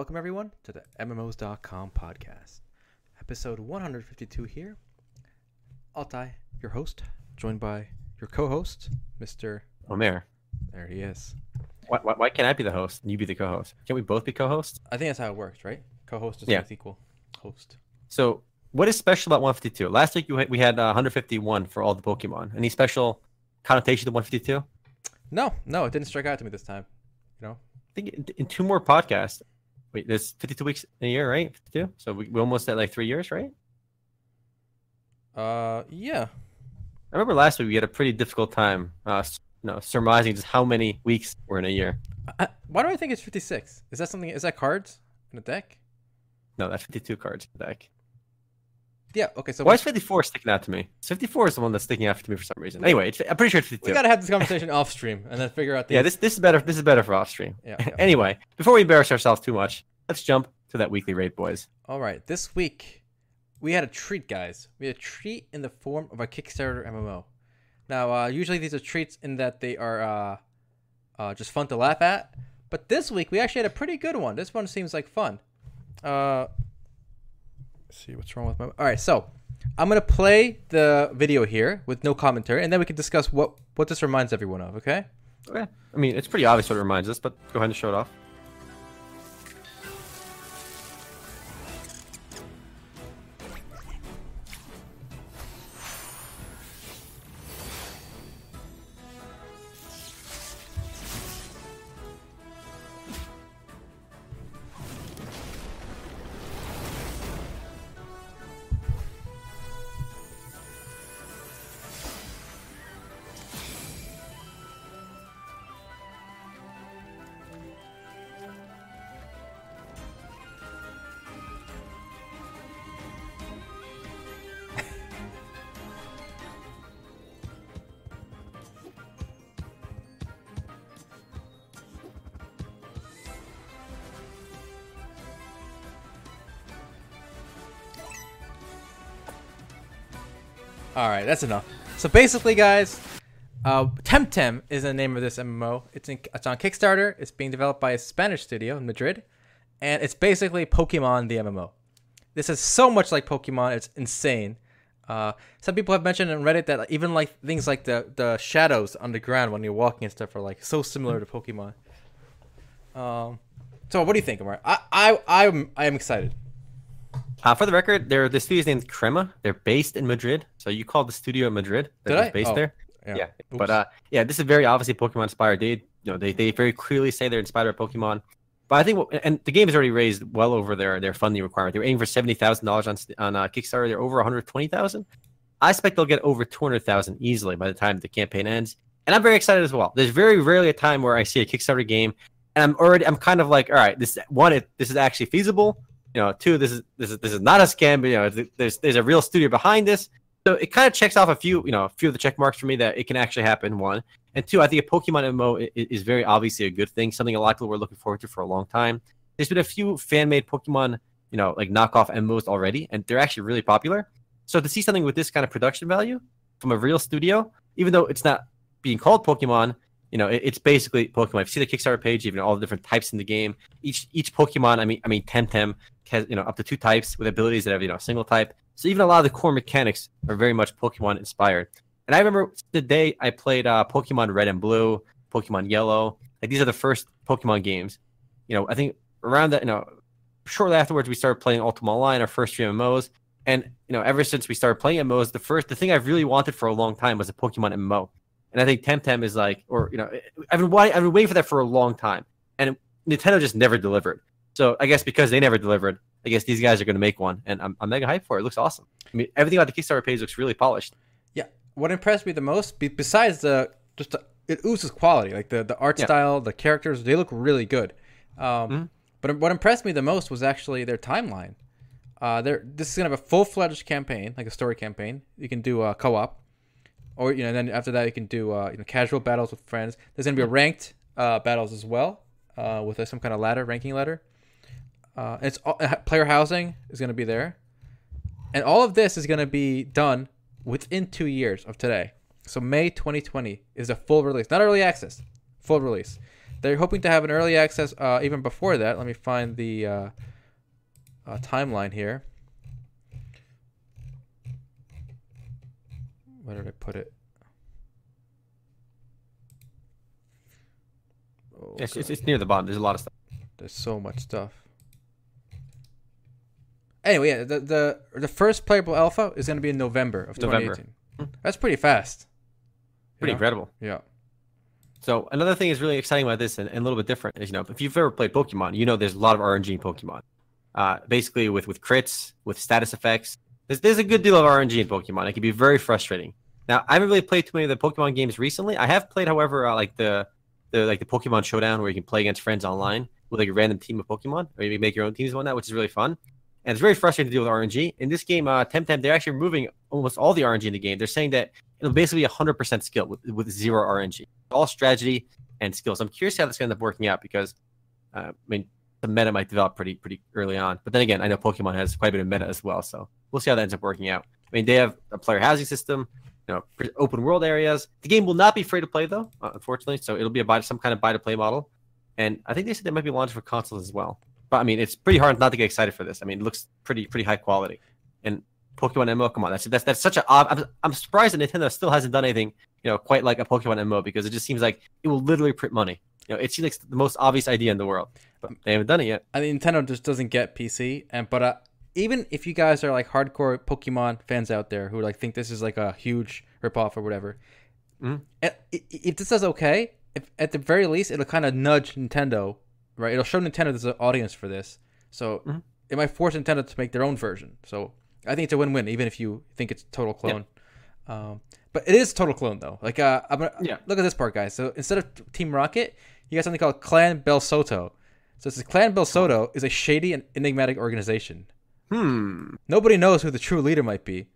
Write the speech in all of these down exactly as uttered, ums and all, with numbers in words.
Welcome, everyone, to the M M Os dot com podcast. Episode one fifty-two here. Altai, your host, joined by your co-host, Mister Omer. There he is. Why, why, why can't I be the host and you be the co-host? Can't we both be co-hosts? I think that's how it works, right? Co-host is yeah. equal host. So what is special about one fifty-two? Last week we had one fifty-one for all the Pokemon. Any special connotation to one fifty-two? No, no, it didn't strike out to me this time. You know, I think in two more podcasts. Wait, there's fifty-two weeks in a year, right? fifty-two? So we, we almost at like three years, right? Uh, yeah. I remember last week we had a pretty difficult time uh, you know, surmising just how many weeks were in a year. I, why do I think it's fifty-six? Is that something? Is that cards in a deck? No, that's fifty-two cards in a deck. Yeah, okay. So why is fifty-four sticking out to me? fifty-four is the one that's sticking out to me for some reason. Anyway, it's, I'm pretty sure it's fifty-two. We gotta have this conversation off stream and then figure out the. Yeah, this this is better. This is better for off stream. Yeah. yeah. Anyway, before we embarrass ourselves too much, let's jump to that weekly raid, boys. All right, this week we had a treat, guys. We had a treat in the form of a Kickstarter M M O. Now, uh, usually these are treats in that they are uh, uh, just fun to laugh at, but this week we actually had a pretty good one. This one seems like fun. Uh. See what's wrong with my. All right, so I'm gonna play the video here with no commentary, and then we can discuss what what this reminds everyone of. Okay. Okay. I mean, it's pretty obvious what it reminds us, but go ahead and show it off. All right, that's enough. So basically, guys, uh, Temtem is the name of this M M O. It's, in, it's on Kickstarter. It's being developed by a Spanish studio in Madrid, and it's basically Pokemon the M M O. This is so much like Pokemon; it's insane. Uh, some people have mentioned on Reddit that even like things like the the shadows underground when you're walking and stuff are like so similar to Pokemon. Um, so what do you think, Omar? I I I'm, I am excited. Uh, for the record, they're, the studio's named Crema. They're based in Madrid. So you called the studio in Madrid. That Did I? Based oh, there. Yeah. yeah. But uh, yeah, this is very obviously Pokemon inspired. They, you know, they they very clearly say they're inspired by Pokemon. But I think, what, and the game has already raised well over their, their funding requirement. They were aiming for seventy thousand dollars on on uh, Kickstarter. They're over one hundred twenty thousand dollars. I expect they'll get over two hundred thousand dollars easily by the time the campaign ends. And I'm very excited as well. There's very rarely a time where I see a Kickstarter game and I'm already, I'm kind of like, all right, this one, it, this is actually feasible. You know, two, this is this is this is not a scam, but you know, there's there's a real studio behind this. So it kind of checks off a few, you know, a few of the check marks for me that it can actually happen. One and two, I think a Pokemon M M O is, is very obviously a good thing, something a lot of people were looking forward to for a long time. There's been a few fan-made Pokemon, you know, like knockoff M M Os already, and they're actually really popular. So to see something with this kind of production value from a real studio, even though it's not being called Pokemon. You know, it's basically Pokemon. If you see the Kickstarter page, even all the different types in the game. Each each Pokemon, I mean, I mean, Temtem has, you know, up to two types with abilities that have, you know, a single type. So even a lot of the core mechanics are very much Pokemon inspired. And I remember the day I played uh, Pokemon Red and Blue, Pokemon Yellow. Like these are the first Pokemon games. You know, I think around that, you know, shortly afterwards we started playing Ultima Online, our first three M M Os. And you know, ever since we started playing M M Os, the first the thing I've really wanted for a long time was a Pokemon M M O. And I think Temtem is like, or, you know, I've been, I've been waiting for that for a long time. And Nintendo just never delivered. So I guess because they never delivered, I guess these guys are going to make one. And I'm, I'm mega hyped for it. It looks awesome. I mean, everything about the Kickstarter page looks really polished. Yeah. What impressed me the most, besides the, just the, it oozes quality. Like the, the art yeah. style, the characters, they look really good. Um, mm-hmm. But what impressed me the most was actually their timeline. Uh, they're, this is going to have a full-fledged campaign, like a story campaign. You can do a co-op. Or, you know, and then after that, you can do uh, you know, casual battles with friends. There's going to be ranked uh, battles as well uh, with uh, some kind of ladder, ranking ladder. Uh, and it's all, uh, player housing is going to be there. And all of this is going to be done within two years of today. So May twenty twenty is a full release. Not early access, full release. They're hoping to have an early access uh, even before that. Let me find the uh, uh, timeline here. Where did I put it? Oh, it's, it's, it's near the bottom. There's a lot of stuff. There's so much stuff. Anyway, yeah, the the the first playable alpha is going to be in November of twenty eighteen. November. That's pretty fast. Pretty you know? incredible. Yeah. So another thing is really exciting about this and, and a little bit different is, you know, if you've ever played Pokemon, you know there's a lot of R N G in Pokemon. Uh, basically with, with crits, with status effects. There's, there's a good deal of R N G in Pokemon. It can be very frustrating. Now, I haven't really played too many of the Pokemon games recently. I have played, however, uh, like the, the like the Pokemon Showdown where you can play against friends online with like a random team of Pokemon, or you can make your own teams and whatnot, which is really fun. And it's very frustrating to deal with R N G. In this game, uh, Temtem, they're actually removing almost all the R N G in the game. They're saying that it'll basically be one hundred percent skill with, with zero R N G. All strategy and skills. I'm curious how that's going to end up working out because, uh, I mean, the meta might develop pretty pretty early on. But then again, I know Pokemon has quite a bit of meta as well. So we'll see how that ends up working out. I mean, they have a player housing system, you know, open world areas. The game will not be free to play, though, unfortunately. So it'll be a buy, some kind of buy-to-play model. And I think they said they might be launched for consoles as well. But, I mean, it's pretty hard not to get excited for this. I mean, it looks pretty pretty high quality. And Pokemon M M O, come on. That's that's, that's such a odd... I'm, I'm surprised that Nintendo still hasn't done anything, you know, quite like a Pokemon M M O, because it just seems like it will literally print money. You know, it seems like the most obvious idea in the world, but they haven't done it yet. I mean, Nintendo just doesn't get P C. And But uh, even if you guys are, like, hardcore Pokemon fans out there who, like, think this is, like, a huge ripoff or whatever, mm-hmm. if, if this does okay, if, at the very least, it'll kind of nudge Nintendo... Right, it'll show Nintendo there's an audience for this, so mm-hmm. it might force Nintendo to make their own version. So I think it's a win-win, even if you think it's a total clone. Yeah. Um, but it is total clone though. Like, uh, I'm gonna, yeah. look at this part, guys. So instead of Team Rocket, you got something called Clan Bel Soto. So it's Clan Bel Soto is a shady and enigmatic organization. Hmm. Nobody knows who the true leader might be,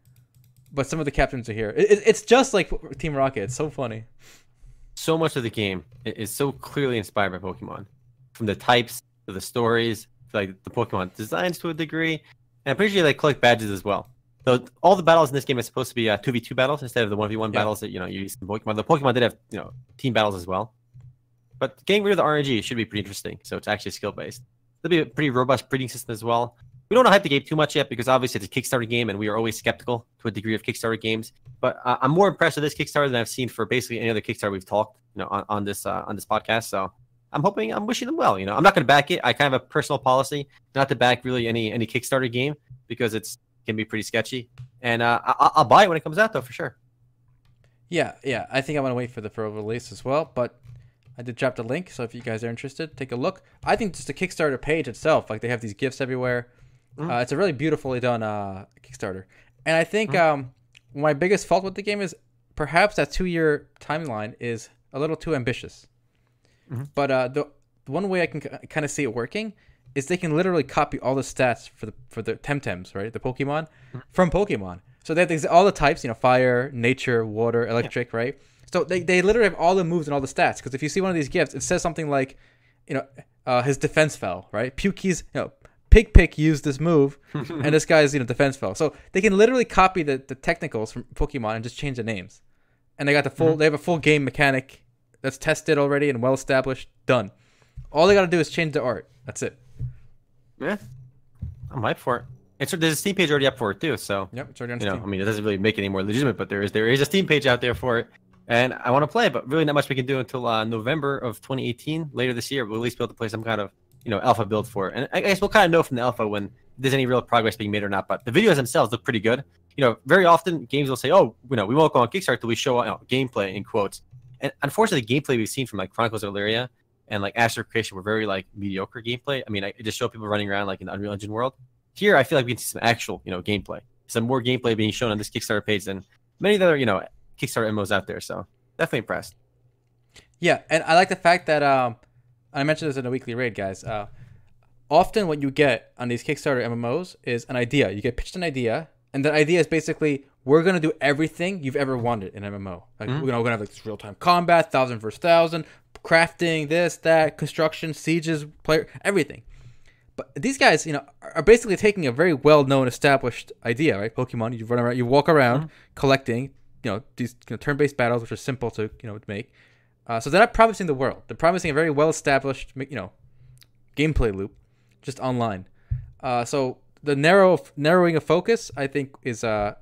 but some of the captains are here. It, it, it's just like Team Rocket. It's so funny. So much of the game is so clearly inspired by Pokemon. From the types to the stories, to like the Pokemon designs to a degree, and I'm pretty sure they collect badges as well. So all the battles in this game are supposed to be uh, two v two battles instead of the one v one yeah. battles that you know you use in Pokemon. The Pokemon did have you know team battles as well, but getting rid of the R N G should be pretty interesting. So it's actually skill based. There'll be a pretty robust breeding system as well. We don't want to hype the game too much yet because obviously it's a Kickstarter game, and we are always skeptical to a degree of Kickstarter games. But uh, I'm more impressed with this Kickstarter than I've seen for basically any other Kickstarter we've talked you know on, on this uh, on this podcast. So. I'm hoping, I'm wishing them well. You know, I'm not going to back it. I kind of have a personal policy not to back really any any Kickstarter game because it's can be pretty sketchy. And uh, I, I'll buy it when it comes out, though, for sure. Yeah, yeah. I think I'm going to wait for the full release as well. But I did drop the link, so if you guys are interested, take a look. I think just the Kickstarter page itself, like they have these gifts everywhere. Mm-hmm. Uh, it's a really beautifully done uh, Kickstarter. And I think mm-hmm. um, my biggest fault with the game is perhaps that two-year timeline is a little too ambitious. Mm-hmm. But uh, the, the one way I can c- kind of see it working is they can literally copy all the stats for the for the Temtems, right? The Pokemon mm-hmm. from Pokemon. So they have these, all the types, you know, fire, nature, water, electric, yeah. right? So they, they literally have all the moves and all the stats. Because if you see one of these gifts, it says something like, you know, uh, his defense fell, right? Pukey's, you know, Pig Pick used this move, and this guy's, you know, defense fell. So they can literally copy the, the technicals from Pokemon and just change the names. And they got the full. Mm-hmm. They have a full game mechanic. That's tested already and well established. Done. All they gotta do is change the art. That's it. Yeah, I'm hyped for it. And so there's a Steam page already up for it too. So yep, it's already on Steam. You know, I mean, it doesn't really make it any more legitimate, but there is there is a Steam page out there for it, and I want to play. But really, not much we can do until uh, November of twenty eighteen. Later this year, we'll at least be able to play some kind of you know alpha build for it. And I guess we'll kind of know from the alpha when there's any real progress being made or not. But the videos themselves look pretty good. You know, very often games will say, "Oh, you know, we won't go on Kickstarter till we show you know, gameplay in quotes." And unfortunately, the gameplay we've seen from like Chronicles of Elyria and like Astral Creation were very like mediocre gameplay. I mean, I just show people running around like in the Unreal Engine world. Here, I feel like we can see some actual, you know, gameplay. Some more gameplay being shown on this Kickstarter page than many of the other, you know, Kickstarter M M Os out there. So definitely impressed. Yeah, and I like the fact that um, I mentioned this in the weekly raid, guys. Uh, often, what you get on these Kickstarter M M Os is an idea. You get pitched an idea, and that idea is basically. We're going to do everything you've ever wanted in M M O. Like, mm-hmm. We're going to have like, this real-time combat, thousand versus thousand, crafting, this, that, construction, sieges, player, everything. But these guys, you know, are basically taking a very well-known, established idea, right? Pokemon, you run around, you walk around, mm-hmm. collecting, you know, these you know, turn-based battles, which are simple to, you know, make, Uh, so they're not promising the world. They're promising a very well-established, you know, gameplay loop, just online. Uh, so the narrow narrowing of focus, I think, is uh,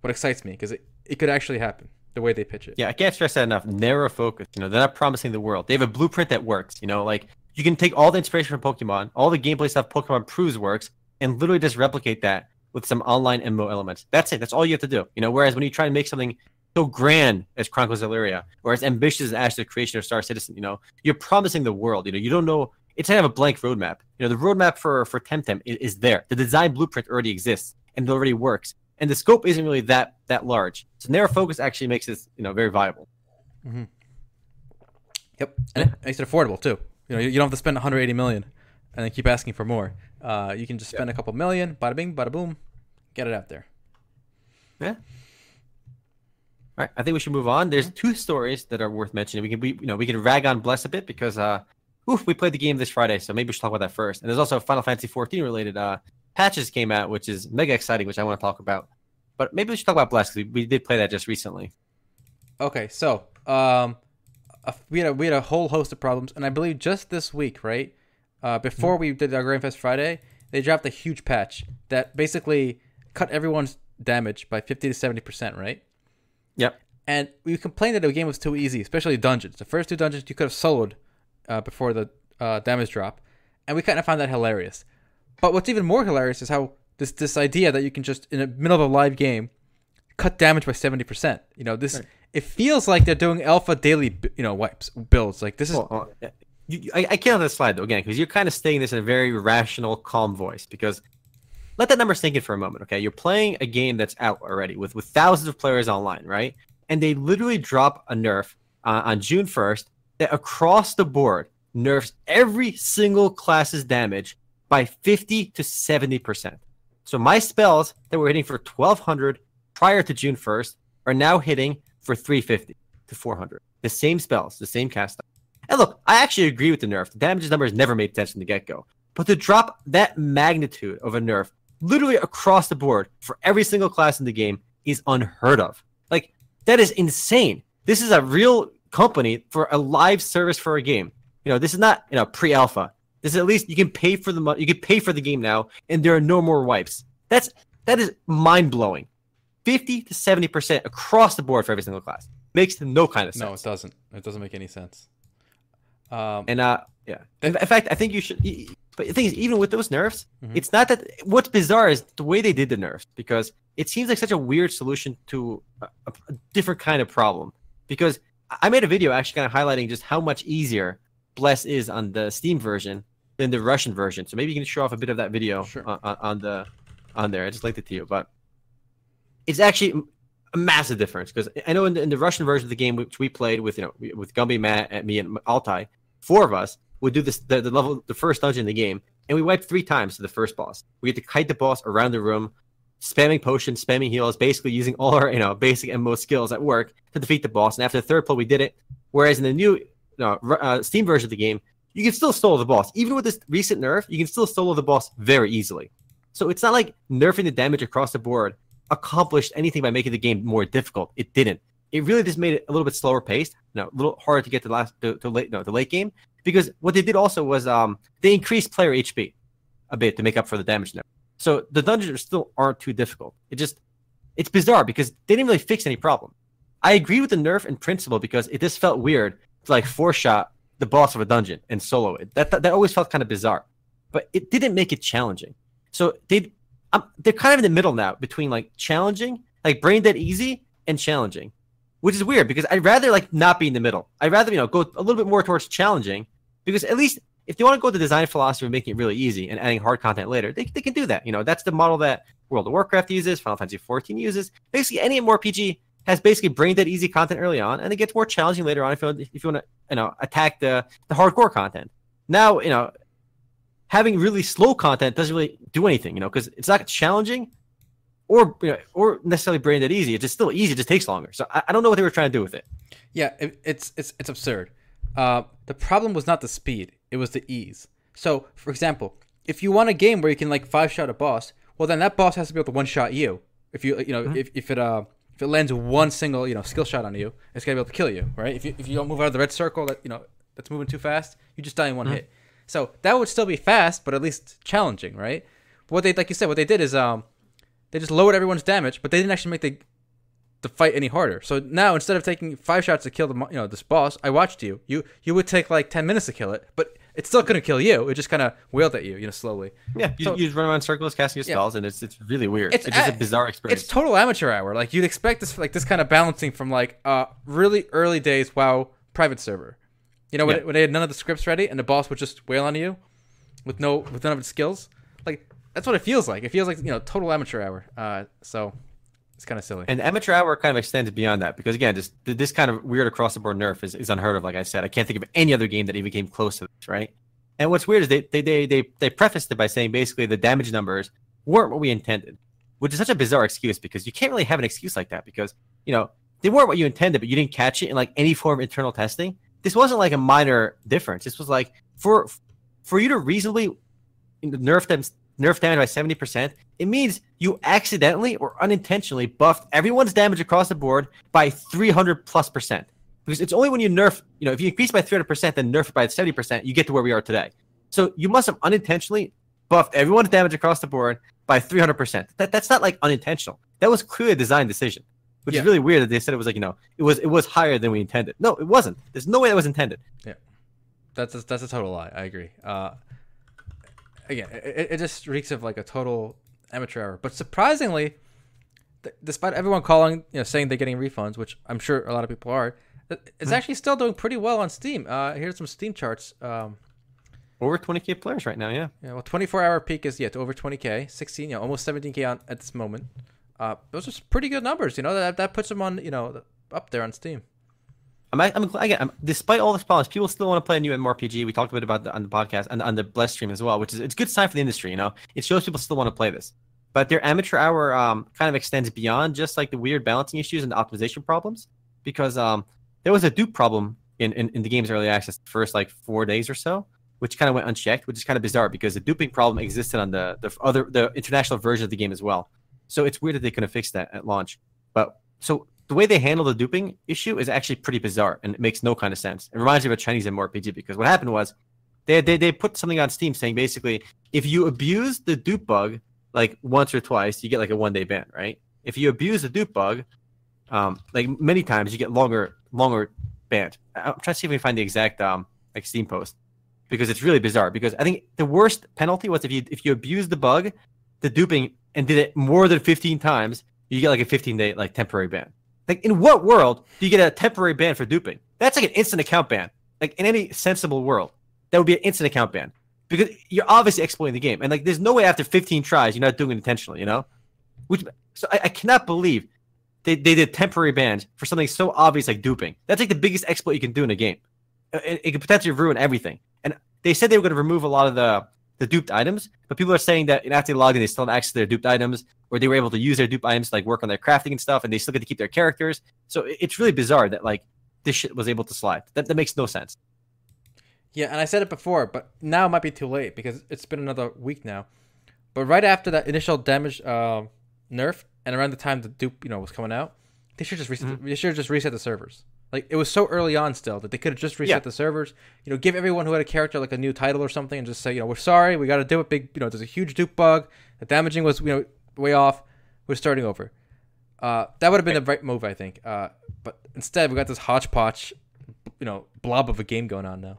what excites me, because it, it could actually happen the way they pitch it. Yeah, I can't stress that enough. Narrow focus. You know, they're not promising the world. They have a blueprint that works. You know, like you can take all the inspiration from Pokemon, all the gameplay stuff Pokemon proves works, and literally just replicate that with some online M M O elements. That's it. That's all you have to do. You know, whereas when you try and make something so grand as Chronicles of Elyria, or as ambitious as Ash the Creation or Star Citizen, you know, you're promising the world. You know, you don't know. It's kind of a blank roadmap. You know, the roadmap for, for Temtem is, is there. The design blueprint already exists and it already works. And the scope isn't really that that large. So narrow focus actually makes this, you know, very viable. Mm-hmm. Yep. And it makes it affordable too. You know, you don't have to spend one hundred eighty million and then keep asking for more. Uh, you can just spend yeah. a couple million, bada bing, bada boom, get it out there. Yeah. All right, I think we should move on. There's two stories that are worth mentioning. We can, we, you know, we can rag on Bless a bit because, uh, oof, we played the game this Friday, so maybe we should talk about that first. And there's also Final Fantasy fourteen related uh, patches came out, which is mega exciting, which I want to talk about. But maybe we should talk about Bless because we, we did play that just recently. Okay, so um, we had a, we had a whole host of problems, and I believe just this week, right uh, before mm-hmm. we did our Grand Fest Friday, they dropped a huge patch that basically cut everyone's damage by fifty to seventy percent, right? Yep. And we complained that the game was too easy, especially dungeons. The first two dungeons you could have soloed uh, before the uh, damage drop, and we kind of found that hilarious. But what's even more hilarious is how this this idea that you can just, in the middle of a live game, cut damage by seventy percent. You know, this right. It feels like they're doing alpha daily, you know, wipes builds. Like this is. Well, uh, you, I, I can't on this slide though again because you're kind of saying this in a very rational, calm voice because. Let that number sink in for a moment, okay? You're playing a game that's out already with, with thousands of players online, right? And they literally drop a nerf uh, on June first that across the board nerfs every single class's damage by fifty to seventy percent. So my spells that were hitting for twelve hundred prior to June first are now hitting for three fifty to four hundred. The same spells, the same cast. And look, I actually agree with the nerf. The damage numbers never made sense from the get-go. But to drop that magnitude of a nerf literally across the board for every single class in the game is unheard of. Like, that is insane. This is a real company for a live service for a game. You know, this is not, you know, pre-alpha. This is at least you can pay for the money. You can pay for the game now, and there are no more wipes. That's that is mind-blowing. fifty to seventy percent across the board for every single class. Makes no kind of sense. No, it doesn't. It doesn't make any sense. Um, and, uh, yeah. In fact, I think you should... You, But the thing is, even with those nerfs, mm-hmm. it's not that... What's bizarre is the way they did the nerfs, because it seems like such a weird solution to a, a different kind of problem. Because I made a video actually kind of highlighting just how much easier Bless is on the Steam version than the Russian version. So maybe you can show off a bit of that video sure. on, on the on there. I just linked it to you. But it's actually a massive difference, because I know in the, in the Russian version of the game, which we played with, you know, with Gumby, Matt, me, and Altai, four of us, we do this the, the level, the first dungeon in the game, and we wipe three times to the first boss. We get to kite the boss around the room, spamming potions, spamming heals, basically using all our, you know, basic M M O skills at work to defeat the boss. And after the third play, we did it. Whereas in the new you know, uh, Steam version of the game, you can still solo the boss. Even with this recent nerf, you can still solo the boss very easily. So it's not like nerfing the damage across the board accomplished anything by making the game more difficult. It didn't. It really just made it a little bit slower paced, you know, a little harder to get to last to, to late, no, the late game. Because what they did also was um, they increased player H P a bit to make up for the damage there. So the dungeons still aren't too difficult. It just, it's bizarre because they didn't really fix any problem. I agree with the nerf in principle because it just felt weird to like four-shot the boss of a dungeon and solo it. That that, that always felt kind of bizarre. But it didn't make it challenging. So they, I'm, they're kind of in the middle now between like challenging, like brain dead easy and challenging. Which is weird because I'd rather like not be in the middle. I'd rather, you know, go a little bit more towards challenging because at least if they want to go with the design philosophy of making it really easy and adding hard content later, they they can do that. You know, that's the model that World of Warcraft uses, Final Fantasy fourteen uses. Basically, any M M O R P G has basically brain dead easy content early on, and it gets more challenging later on if you want, if you want to, you know, attack the the hardcore content. Now, you know, having really slow content doesn't really do anything, you know, because it's not challenging. Or you know, or necessarily brain dead easy. It's just still easy. It just takes longer. So I, I don't know what they were trying to do with it. Yeah, it, it's it's it's absurd. Uh, the problem was not the speed. It was the ease. So, for example, if you want a game where you can like five shot a boss, well then that boss has to be able to one shot you. If you you know mm-hmm. if if it uh if it lands one single, you know, skill shot on you, it's gonna be able to kill you, right? If you if you don't move out of the red circle, that you know that's moving too fast, you just die in one mm-hmm. hit. So that would still be fast, but at least challenging, right? But what they, like you said, what they did is um, they just lowered everyone's damage, but they didn't actually make the the fight any harder. So now instead of taking five shots to kill the you know this boss, I watched you. You you would take like ten minutes to kill it, but it's still gonna kill you. It just kind of wailed at you, you know, slowly. Yeah, you, so, you just run around circles casting your spells, yeah. and it's it's really weird. It's, it's just a bizarre experience. It's total amateur hour. Like you'd expect this like this kind of balancing from like uh really early days WoW private server. You know, when, yeah. it, when they had none of the scripts ready and the boss would just wail on you with no with none of its skills. Like, that's what it feels like. It feels like, you know, total amateur hour. Uh, so it's kind of silly. And amateur hour kind of extends beyond that because, again, just this kind of weird across-the-board nerf is, is unheard of, like I said. I can't think of any other game that even came close to this, right? And what's weird is they, they, they, they, they prefaced it by saying basically the damage numbers weren't what we intended, which is such a bizarre excuse because you can't really have an excuse like that because, you know, they weren't what you intended, but you didn't catch it in, like, any form of internal testing. This wasn't like a minor difference. This was like for for you to reasonably nerf them nerf damage by seventy percent. It means you accidentally or unintentionally buffed everyone's damage across the board by three hundred plus percent. Because it's only when you nerf, you know, if you increase by three hundred percent, then nerf it by seventy percent, you get to where we are today. So you must have unintentionally buffed everyone's damage across the board by three hundred percent. That that's not like unintentional. That was clearly a design decision. Which yeah. is really weird that they said it was like, you know, it was it was higher than we intended. No, it wasn't. There's no way that was intended. Yeah, that's a, that's a total lie. I agree. Uh, again, it, it just reeks of like a total amateur hour. But surprisingly, th- despite everyone calling, you know, saying they're getting refunds, which I'm sure a lot of people are, it's mm-hmm. actually still doing pretty well on Steam. Uh, here's some Steam charts. Um, over twenty K players right now. Yeah. Yeah. Well, twenty-four hour peak is yeah to over twenty K, sixteen, you know, almost seventeen K on at this moment. Uh, those are pretty good numbers, you know. That that puts them on, you know, up there on Steam. I'm, I'm again, I'm, despite all the problems, people still want to play a new M M O R P G. We talked a bit about the, on the podcast and on the Bless stream as well, which is it's a good sign for the industry, you know. It shows people still want to play this, but their amateur hour um, kind of extends beyond just like the weird balancing issues and the optimization problems, because um, there was a dupe problem in, in in the game's early access the first like four days or so, which kind of went unchecked, which is kind of bizarre because the duping problem existed on the the other the international version of the game as well. So it's weird that they couldn't fix that at launch. But so the way they handle the duping issue is actually pretty bizarre, and it makes no kind of sense. It reminds me of a Chinese M M O R P G because what happened was they they they put something on Steam saying basically if you abuse the dupe bug like once or twice, you get like a one day ban, right? If you abuse the dupe bug um, like many times, you get longer longer banned. I'm trying to see if we can find the exact um, like Steam post because it's really bizarre. Because I think the worst penalty was if you if you abuse the bug, the duping. And did it more than fifteen times, you get like a fifteen day like temporary ban. Like, in what world do you get a temporary ban for duping? That's like an instant account ban. Like, in any sensible world, that would be an instant account ban because you're obviously exploiting the game. And like, there's no way after fifteen tries you're not doing it intentionally, you know? Which so I, I cannot believe they, they did temporary bans for something so obvious like duping. That's like the biggest exploit you can do in a game. It, it could potentially ruin everything. And they said they were going to remove a lot of the. the duped items, but people are saying that after they logged in, they still have access to their duped items, or they were able to use their duped items to like work on their crafting and stuff, and they still get to keep their characters. So it's really bizarre that like this shit was able to slide. That that makes no sense. Yeah, and I said it before, but now it might be too late because it's been another week now. But right after that initial damage uh, nerf, and around the time the dupe you know was coming out, they should just reset. Mm-hmm. They should just reset the servers. Like, it was so early on still that they could have just reset yeah. the servers, you know, give everyone who had a character, like, a new title or something and just say, you know, we're sorry, we got to do it big, you know, there's a huge dupe bug, the damaging was, you know, way off, we're starting over. Uh, that would have been the right move, I think. Uh, but instead, we got this hodgepodge, you know, blob of a game going on now.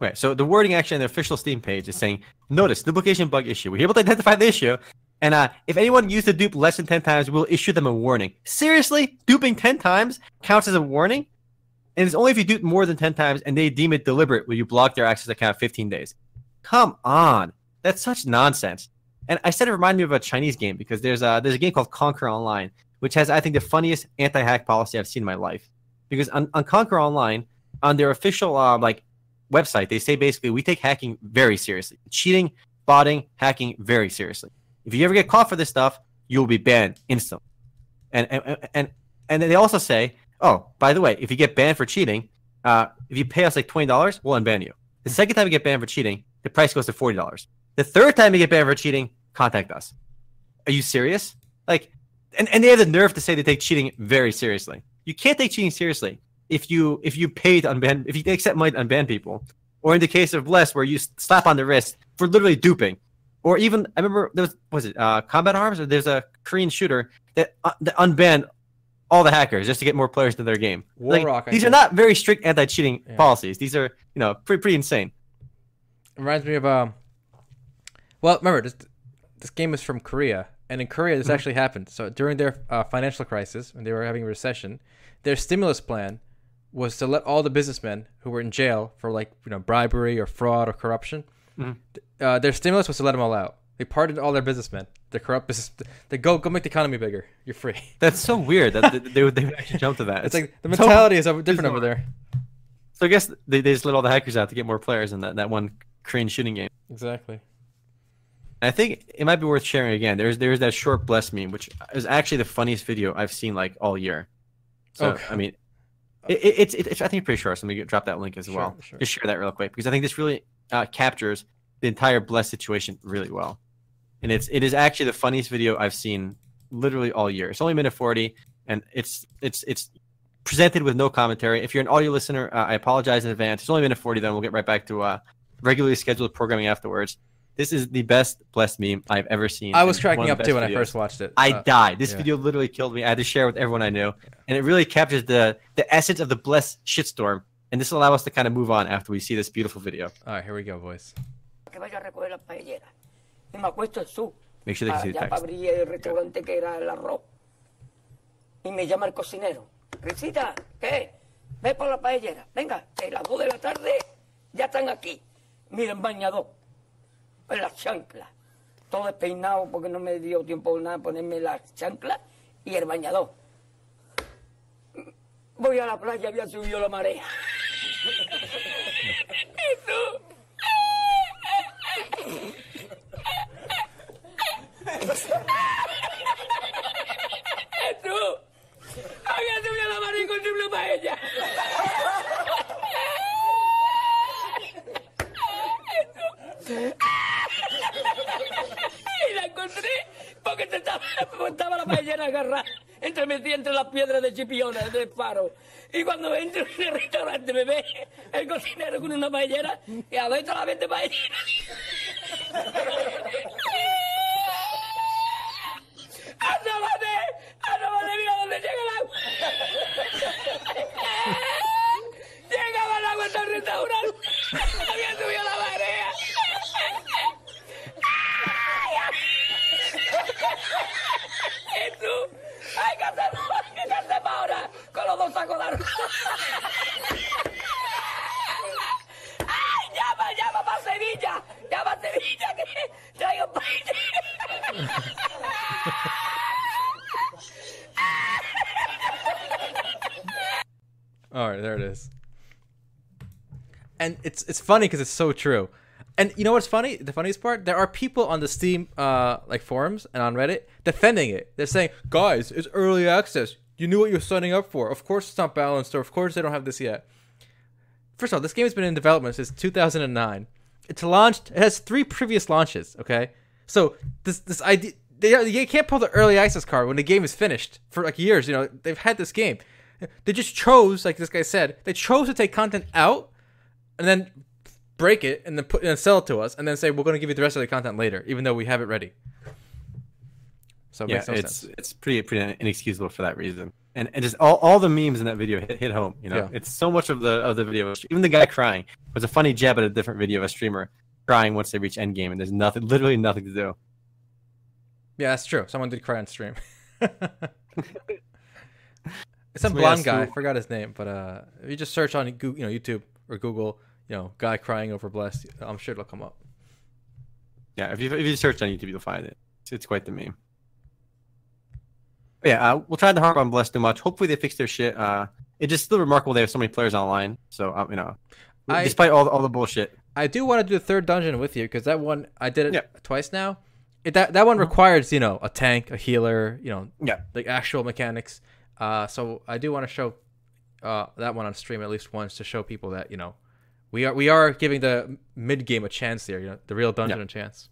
Right, so the wording actually on the official Steam page is saying, notice, duplication bug issue. We're able to identify the issue, and uh, if anyone used the dupe less than ten times, we'll issue them a warning. Seriously? Duping ten times counts as a warning? And it's only if you do it more than ten times and they deem it deliberate will you block their access account fifteen days. Come on. That's such nonsense. And I said it reminded me of a Chinese game because there's a, there's a game called Conquer Online, which has, I think, the funniest anti-hack policy I've seen in my life. Because on, on Conquer Online, on their official uh, like website, they say basically, we take hacking very seriously. Cheating, botting, hacking very seriously. If you ever get caught for this stuff, you'll be banned instantly. And, and, and, and then they also say... Oh, by the way, if you get banned for cheating, uh, if you pay us like twenty dollars, we'll unban you. The second time you get banned for cheating, the price goes to forty dollars. The third time you get banned for cheating, contact us. Are you serious? Like, and, and they have the nerve to say they take cheating very seriously. You can't take cheating seriously if you if you pay to unban, if you accept money to unban people, or in the case of Bless, where you slap on the wrist for literally duping, or even I remember there was was it uh, Combat Arms, or there's a Korean shooter that, uh, that unbanned all the hackers just to get more players to their game. Like, Rock, these are not very strict anti-cheating yeah. policies. These are you know pretty pretty insane. It reminds me of um. Well, remember this. This game is from Korea, and in Korea, this mm-hmm. actually happened. So during their uh, financial crisis, when they were having a recession, their stimulus plan was to let all the businessmen who were in jail for like you know bribery or fraud or corruption. Mm-hmm. Uh, their stimulus was to let them all out. They pardoned all their businessmen. The corrupt business. They go go make the economy bigger. You're free. That's so weird that they, they would they would actually jump to that. It's, it's like the mentality so, is different over there. So I guess they they just let all the hackers out to get more players in that that one Korean shooting game. Exactly. I think it might be worth sharing again. There's there's that short Bless meme, which is actually the funniest video I've seen like all year. So okay. I mean, it, it, it's it's I think pretty short. So let me drop that link as sure, well. Sure. Just share that real quick because I think this really uh, captures the entire Bless situation really well, and it's it is actually the funniest video I've seen literally all year. It's only a minute forty, and it's it's it's presented with no commentary. If you're an audio listener, uh, I apologize in advance. It's only a minute forty. Then we'll get right back to uh, regularly scheduled programming afterwards. This is the best Blessed meme I've ever seen. I was cracking up too when videos. I first watched it. I uh, died. This yeah. video literally killed me. I had to share it with everyone I knew. Yeah. And it really captures the, the essence of the Blessed shitstorm. And this will allow us to kind of move on after we see this beautiful video. All right, here we go, boys. Make sure they can see the text. Pues las chanclas, todo despeinado porque no me dio tiempo nada ponerme las chanclas y el bañador. Voy a la playa, había subido la marea. Eso. Eso. Había subido la marea y consumido paella. Eso. Porque te estaba, estaba la paellera agarrada entre metí entre las piedras de Chipiona del faro y cuando entro en el restaurante me ve el cocinero con una paellera y a ver la vende paellera ¡Arrabate! ¡Arrabate! Mira dónde llega el agua llegaba el agua hasta el restaurante había subido la marea ¡Ay, qué hacemos! ¿Qué hacemos ahora? Con los dos sacos de arroz. ¡Ay, llama, llama para Sevilla! ¡Llama a Sevilla que traigo para Sevilla! All right, there it is. And it's it's funny because it's so true. And you know what's funny? The funniest part? There are people on the Steam uh, like forums and on Reddit defending it. They're saying, guys, it's early access. You knew what you were signing up for. Of course it's not balanced, or of course they don't have this yet. First of all, this game has been in development since two thousand nine. It's launched. It has three previous launches, okay? So this this idea, they, they can't pull the early access card when the game is finished for like years. You know, they've had this game. They just chose, like this guy said, they chose to take content out and then break it and then put and sell it to us, and then say we're going to give you the rest of the content later, even though we have it ready. So it yeah, makes no it's sense. It's pretty pretty inexcusable for that reason, and and just all, all the memes in that video hit, hit home. You know, yeah. It's so much of the of the video. Even the guy crying was a funny jab at a different video of a streamer crying once they reach end game, and there's nothing, literally nothing to do. Yeah, that's true. Someone did cry on stream. Some blonde guy, I forgot his name, but uh, if you just search on Google, you know, YouTube or Google. You know, guy crying over Blessed. I'm sure it'll come up. Yeah, if you if you search on YouTube, you'll find it. It's, it's quite the meme. But yeah, uh, we'll try to harp on Blessed too much. Hopefully, they fix their shit. Uh, it's just still remarkable they have so many players online. So um, you know, I, despite all all the bullshit, I do want to do the third dungeon with you because that one I did it yeah. twice now. It, that that one requires you know a tank, a healer, you know, yeah, like actual mechanics. Uh, so I do want to show uh that one on stream at least once to show people that you know. We are we are giving the mid game a chance here, you know, the real dungeon yeah. a chance.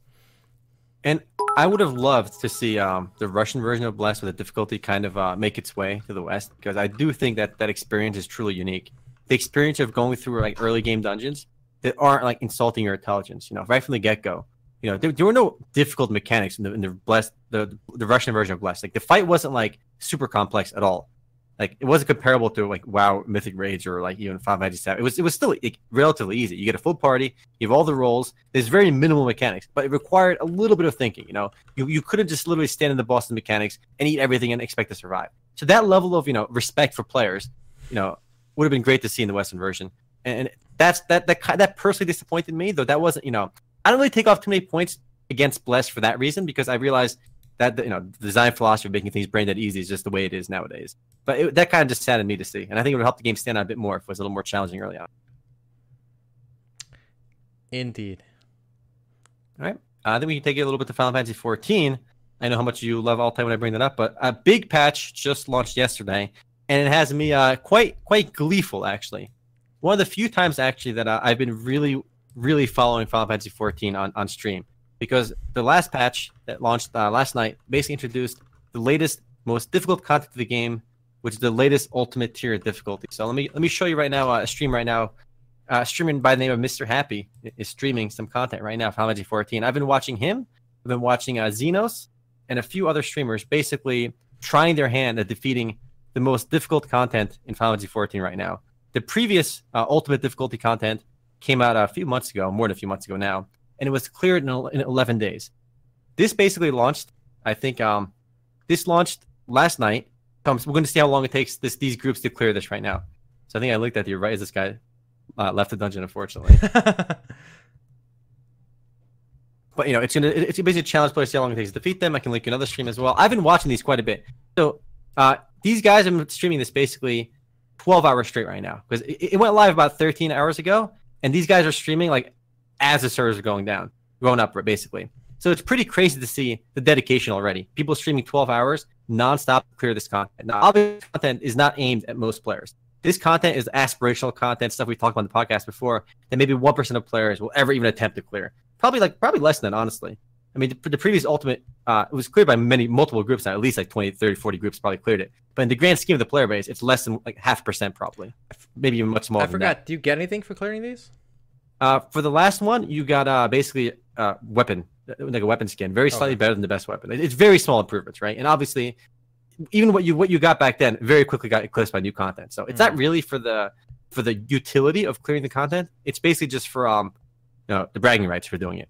And I would have loved to see um, the Russian version of Bless with a difficulty kind of uh, make its way to the West, because I do think that that experience is truly unique. The experience of going through like early game dungeons that aren't like insulting your intelligence, you know, right from the get-go. You know, there, there were no difficult mechanics in the in the Bless, the the Russian version of Bless. Like the fight wasn't like super complex at all. Like it wasn't comparable to like WoW, Mythic Raids, or like even Final Fantasy seven. It was it was still like, relatively easy. You get a full party, you have all the roles. There's very minimal mechanics, but it required a little bit of thinking. You know, you you couldn't just literally stand in the boss and mechanics and eat everything and expect to survive. So that level of you know respect for players, you know, would have been great to see in the Western version. And that's that that that personally disappointed me, though. That wasn't you know. I don't really take off too many points against Bless for that reason, because I realized that the, you know the design philosophy of making things brain dead easy is just the way it is nowadays. But it, that kind of just saddened me to see, and I think it would help the game stand out a bit more if it was a little more challenging early on. Indeed. All right, uh, then we can take it a little bit to Final Fantasy fourteen. I know how much you love Altai when I bring that up, but a big patch just launched yesterday, and it has me uh, quite quite gleeful actually. One of the few times actually that uh, I've been really really following Final Fantasy fourteen on, on stream, because the last patch that launched uh, last night basically introduced the latest, most difficult content of the game, which is the latest ultimate tier of difficulty. So let me let me show you right now uh, a stream right now. Uh, streaming by the name of Mister Happy is streaming some content right now, Final Fantasy fourteen. I've been watching him. I've been watching uh, Xenos and a few other streamers basically trying their hand at defeating the most difficult content in Final Fantasy fourteen right now. The previous uh, ultimate difficulty content came out a few months ago, more than a few months ago now, and it was cleared in eleven days. This basically launched, I think, um, this launched last night. So we're going to see how long it takes this these groups to clear this right now. So I think I looked at the right as this guy uh, left the dungeon, unfortunately. But you know, it's gonna it's basically a challenge players to see how long it takes to defeat them. I can link another stream as well. I've been watching these quite a bit. So uh, these guys have been streaming this basically twelve hours straight right now, because it, it went live about thirteen hours ago. And these guys are streaming like as the servers are going down, going up basically. So it's pretty crazy to see the dedication already. People streaming twelve hours nonstop to clear this content. Now, obviously, this content is not aimed at most players. This content is aspirational content, stuff we talked about on the podcast before, that maybe one percent of players will ever even attempt to clear. Probably like probably less than, honestly. I mean, the, the previous ultimate, uh, it was cleared by many, multiple groups now, at least like twenty, thirty, forty groups probably cleared it. But in the grand scheme of the player base, it's less than like half percent probably, maybe even much smaller. I forgot. Than that. Do you get anything for clearing these? Uh, for the last one, you got uh, basically a uh, weapon, like a weapon skin, very slightly okay. better than the best weapon. It's very small improvements, right? And obviously, even what you what you got back then very quickly got eclipsed by new content. So it's mm. not really for the for the utility of clearing the content. It's basically just for um, you know, the bragging rights for doing it.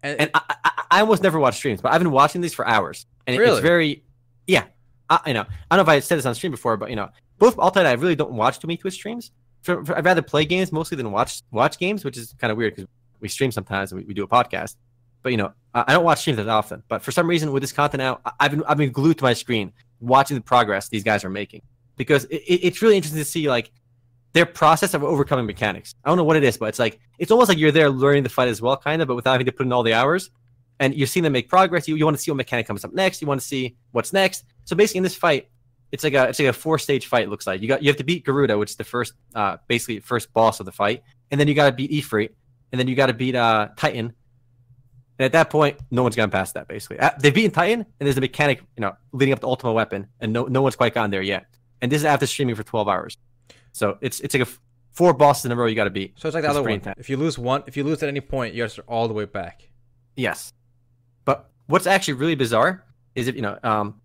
And, and I, I, I almost never watch streams, but I've been watching these for hours. And really? It's very, yeah, I, I know. I don't know if I said this on stream before, but you know, both Altai and I really don't watch too many Twitch streams. For, for, I'd rather play games mostly than watch watch games, which is kind of weird because we stream sometimes and we, we do a podcast. But you know, I, I don't watch streams that often. But for some reason, with this content out, I, I've been I've been glued to my screen watching the progress these guys are making, because it, it, it's really interesting to see like their process of overcoming mechanics. I don't know what it is, but it's like it's almost like you're there learning the fight as well, kind of, but without having to put in all the hours. And you're seeing them make progress. You you want to see what mechanic comes up next. You want to see what's next. So basically, in this fight, it's like a it's like a four stage fight. It looks like you got you have to beat Garuda, which is the first uh, basically first boss of the fight, and then you got to beat Ifrit, and then you got to beat uh, Titan. And at that point, no one's gone past that. Basically, uh, they've beaten Titan, and there's a mechanic you know leading up to Ultima Weapon, and no no one's quite gone there yet. And this is after streaming for twelve hours. So it's it's like a f- four bosses in a row you got to beat. So it's like the other one. Time. If you lose one, if you lose at any point, you have to start all the way back. Yes, but what's actually really bizarre is if you know, um,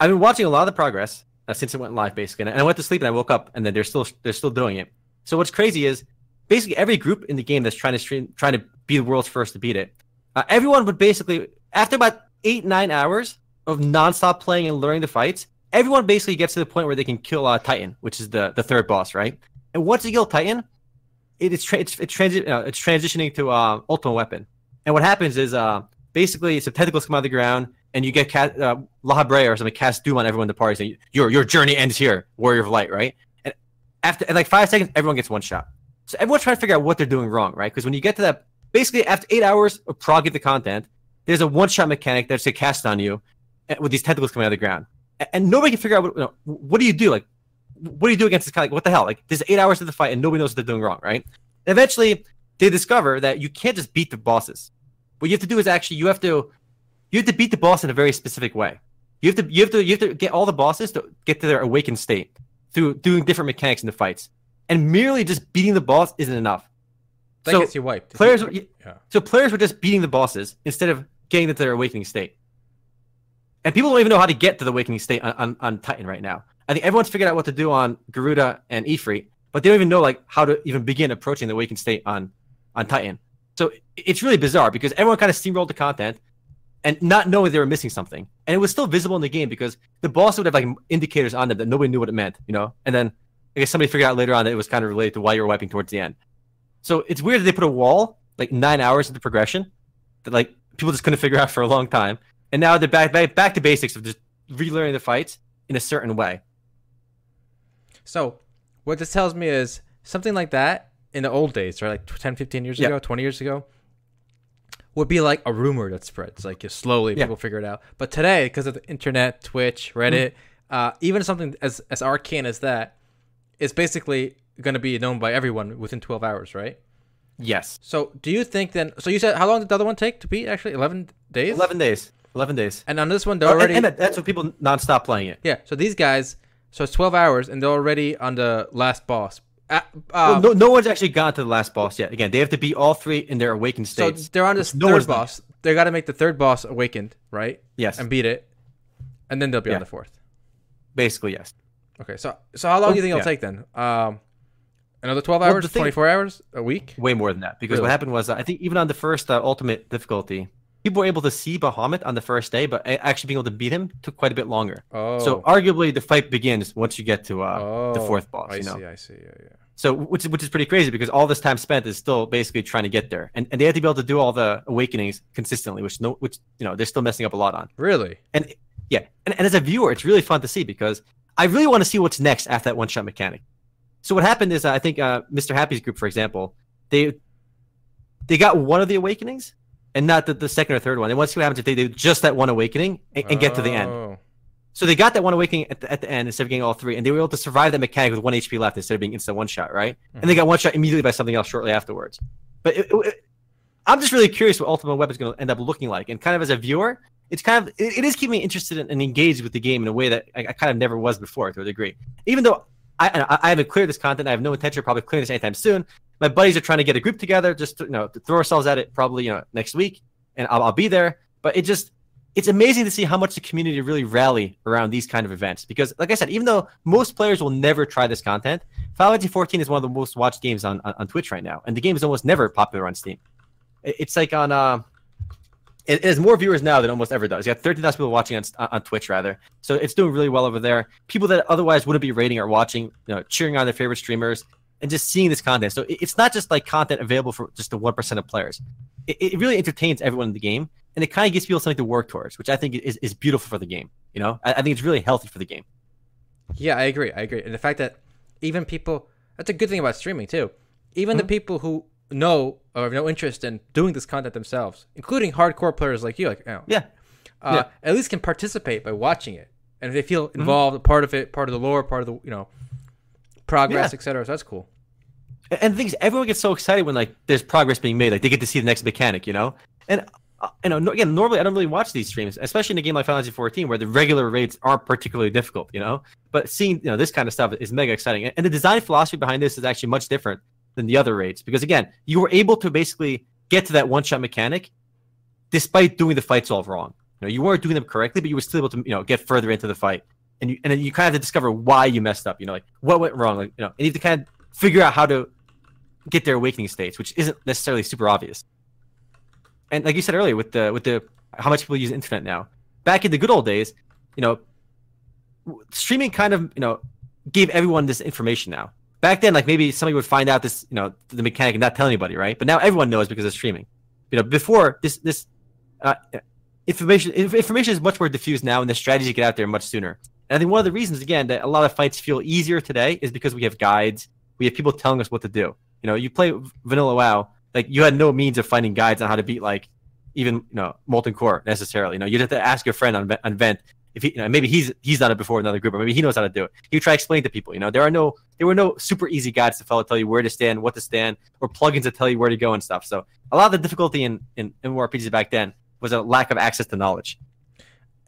I've been watching a lot of the progress uh, since it went live, basically, and I went to sleep and I woke up and then they're still they're still doing it. So what's crazy is basically every group in the game that's trying to stream, trying to be the world's first to beat it, uh, everyone would basically after about eight nine hours of nonstop playing and learning the fights. Everyone basically gets to the point where they can kill uh, Titan, which is the, the third boss, right? And once you kill Titan, it is tra- it's, it's, transi- uh, it's transitioning to uh, Ultimate Weapon. And what happens is uh, basically some tentacles come out of the ground, and you get cast, uh, La Habrea or something cast doom on everyone in the party, saying, your your journey ends here, Warrior of Light, right? And after in like five seconds, everyone gets one shot. So everyone's trying to figure out what they're doing wrong, right? Because when you get to that, basically after eight hours of progging the content, there's a one-shot mechanic that's cast on you with these tentacles coming out of the ground. And nobody can figure out what you know, what do you do like what do you do against this guy? Like what the hell? Like there's eight hours of the fight and nobody knows what they're doing wrong, right? Eventually they discover that you can't just beat the bosses. What you have to do is actually you have to you have to beat the boss in a very specific way. You have to you have to you have to get all the bosses to get to their awakened state through doing different mechanics in the fights. And merely just beating the boss isn't enough. That so gets you wiped. Players were, yeah. So players were just beating the bosses instead of getting to their awakening state. And people don't even know how to get to the awakening state on, on, on Titan right now. I think everyone's figured out what to do on Garuda and Ifrit, but they don't even know like how to even begin approaching the awakened state on, on Titan. So it's really bizarre because everyone kind of steamrolled the content and not knowing they were missing something. And it was still visible in the game because the boss would have like indicators on them that nobody knew what it meant, you know? And then I guess somebody figured out later on that it was kind of related to why you were wiping towards the end. So it's weird that they put a wall like nine hours into progression that like people just couldn't figure out for a long time. And now they're back back, back to basics of just relearning the fights in a certain way. So what this tells me is something like that in the old days, right? Like ten, fifteen years yep. ago, twenty years ago, would be like a rumor that spreads. Like you slowly yep. people figure it out. But today, because of the internet, Twitch, Reddit, mm-hmm. uh, even something as, as arcane as that, it's basically going to be known by everyone within twelve hours, right? Yes. So do you think then... So you said how long did the other one take to beat, actually? eleven days? eleven days. eleven days. And on this one, they're oh, already... And, and that's what people non-stop playing it. Yeah. So these guys... So it's twelve hours, and they're already on the last boss. Uh, well, no, no one's actually gone to the last boss yet. Again, they have to beat all three in their awakened states. So they're on this no third boss. There. They got to make the third boss awakened, right? Yes. And beat it. And then they'll be yeah. on the fourth. Basically, yes. Okay, so so how long do you think it'll yeah. take then? Um, another twelve hours, well, the thing, twenty-four hours, a week? Way more than that, because really? What happened was, uh, I think even on the first uh, ultimate difficulty, people were able to see Bahamut on the first day, but actually being able to beat him took quite a bit longer. Oh. So arguably the fight begins once you get to uh, oh, the fourth boss. I you know? see, I see, yeah, yeah. So which, which is pretty crazy, because all this time spent is still basically trying to get there. And and they had to be able to do all the awakenings consistently, which, no, which you know, they're still messing up a lot on. Really? And yeah, and, and as a viewer, it's really fun to see, because... I really want to see what's next after that one-shot mechanic. So what happened is, uh, I think uh, Mister Happy's group, for example, they they got one of the awakenings and not the, the second or third one. They want to see what happens if they do just that one awakening and, and get to the end. So they got that one awakening at the, at the end instead of getting all three, and they were able to survive that mechanic with one H P left instead of being instant one-shot, right? Mm-hmm. And they got one-shot immediately by something else shortly afterwards. But it, it, I'm just really curious what Ultimate Web is going to end up looking like. And kind of as a viewer... It's kind of it, it is keeping me interested and engaged with the game in a way that I, I kind of never was before to a degree. Even though I, I I haven't cleared this content, I have no intention of probably clearing this anytime soon. My buddies are trying to get a group together, just to, you know, to throw ourselves at it probably you know next week, and I'll, I'll be there. But it just it's amazing to see how much the community really rally around these kind of events, because like I said, even though most players will never try this content, Final Fantasy fourteen is one of the most watched games on on, on Twitch right now, and the game is almost never popular on Steam. It, it's like on. Uh, It has more viewers now than almost ever does. You got thirteen thousand people watching on, on Twitch, rather. So it's doing really well over there. People that otherwise wouldn't be rating are watching, you know, cheering on their favorite streamers and just seeing this content. So it's not just like content available for just the one percent of players. It, it really entertains everyone in the game, and it kind of gives people something to work towards, which I think is, is beautiful for the game. You know, I, I think it's really healthy for the game. Yeah, I agree. I agree. And the fact that even people, that's a good thing about streaming too. Even mm-hmm. the people who no or have no interest in doing this content themselves, including hardcore players like you, like you know, yeah. Uh, yeah, at least can participate by watching it, and if they feel involved, mm-hmm. part of it, part of the lore, part of the you know progress, yeah. et cetera. So that's cool. And, and the thing is, everyone gets so excited when like there's progress being made, like they get to see the next mechanic, you know. And uh, you know, no, again, normally I don't really watch these streams, especially in a game like Final Fantasy fourteen, where the regular raids aren't particularly difficult, you know. But seeing you know this kind of stuff is mega exciting, and the design philosophy behind this is actually much different than the other raids, because again you were able to basically get to that one-shot mechanic despite doing the fights all wrong. You know, you weren't doing them correctly, but you were still able to you know get further into the fight, and you and then you kind of have to discover why you messed up, you know like what went wrong, like you know and you have to kind of figure out how to get their awakening states, which isn't necessarily super obvious. And like you said earlier with the with the how much people use the internet now, back in the good old days, you know streaming kind of you know gave everyone this information. Now back then, like maybe somebody would find out this, you know, the mechanic and not tell anybody, right? But now everyone knows because of streaming. You know, before this, this uh, information information is much more diffused now, and the strategies get out there much sooner. And I think one of the reasons, again, that a lot of fights feel easier today is because we have guides, we have people telling us what to do. You know, you play Vanilla WoW, like you had no means of finding guides on how to beat, like even you know, Molten Core necessarily. You know, you'd have to ask your friend on on Vent, if he, you know, maybe he's he's done it before with another group, or maybe he knows how to do it. He would try to explain to people, you know, there are no there were no super easy guides to follow, tell you where to stand, what to stand, or plugins that tell you where to go and stuff. So a lot of the difficulty in in MMORPGs back then was a lack of access to knowledge.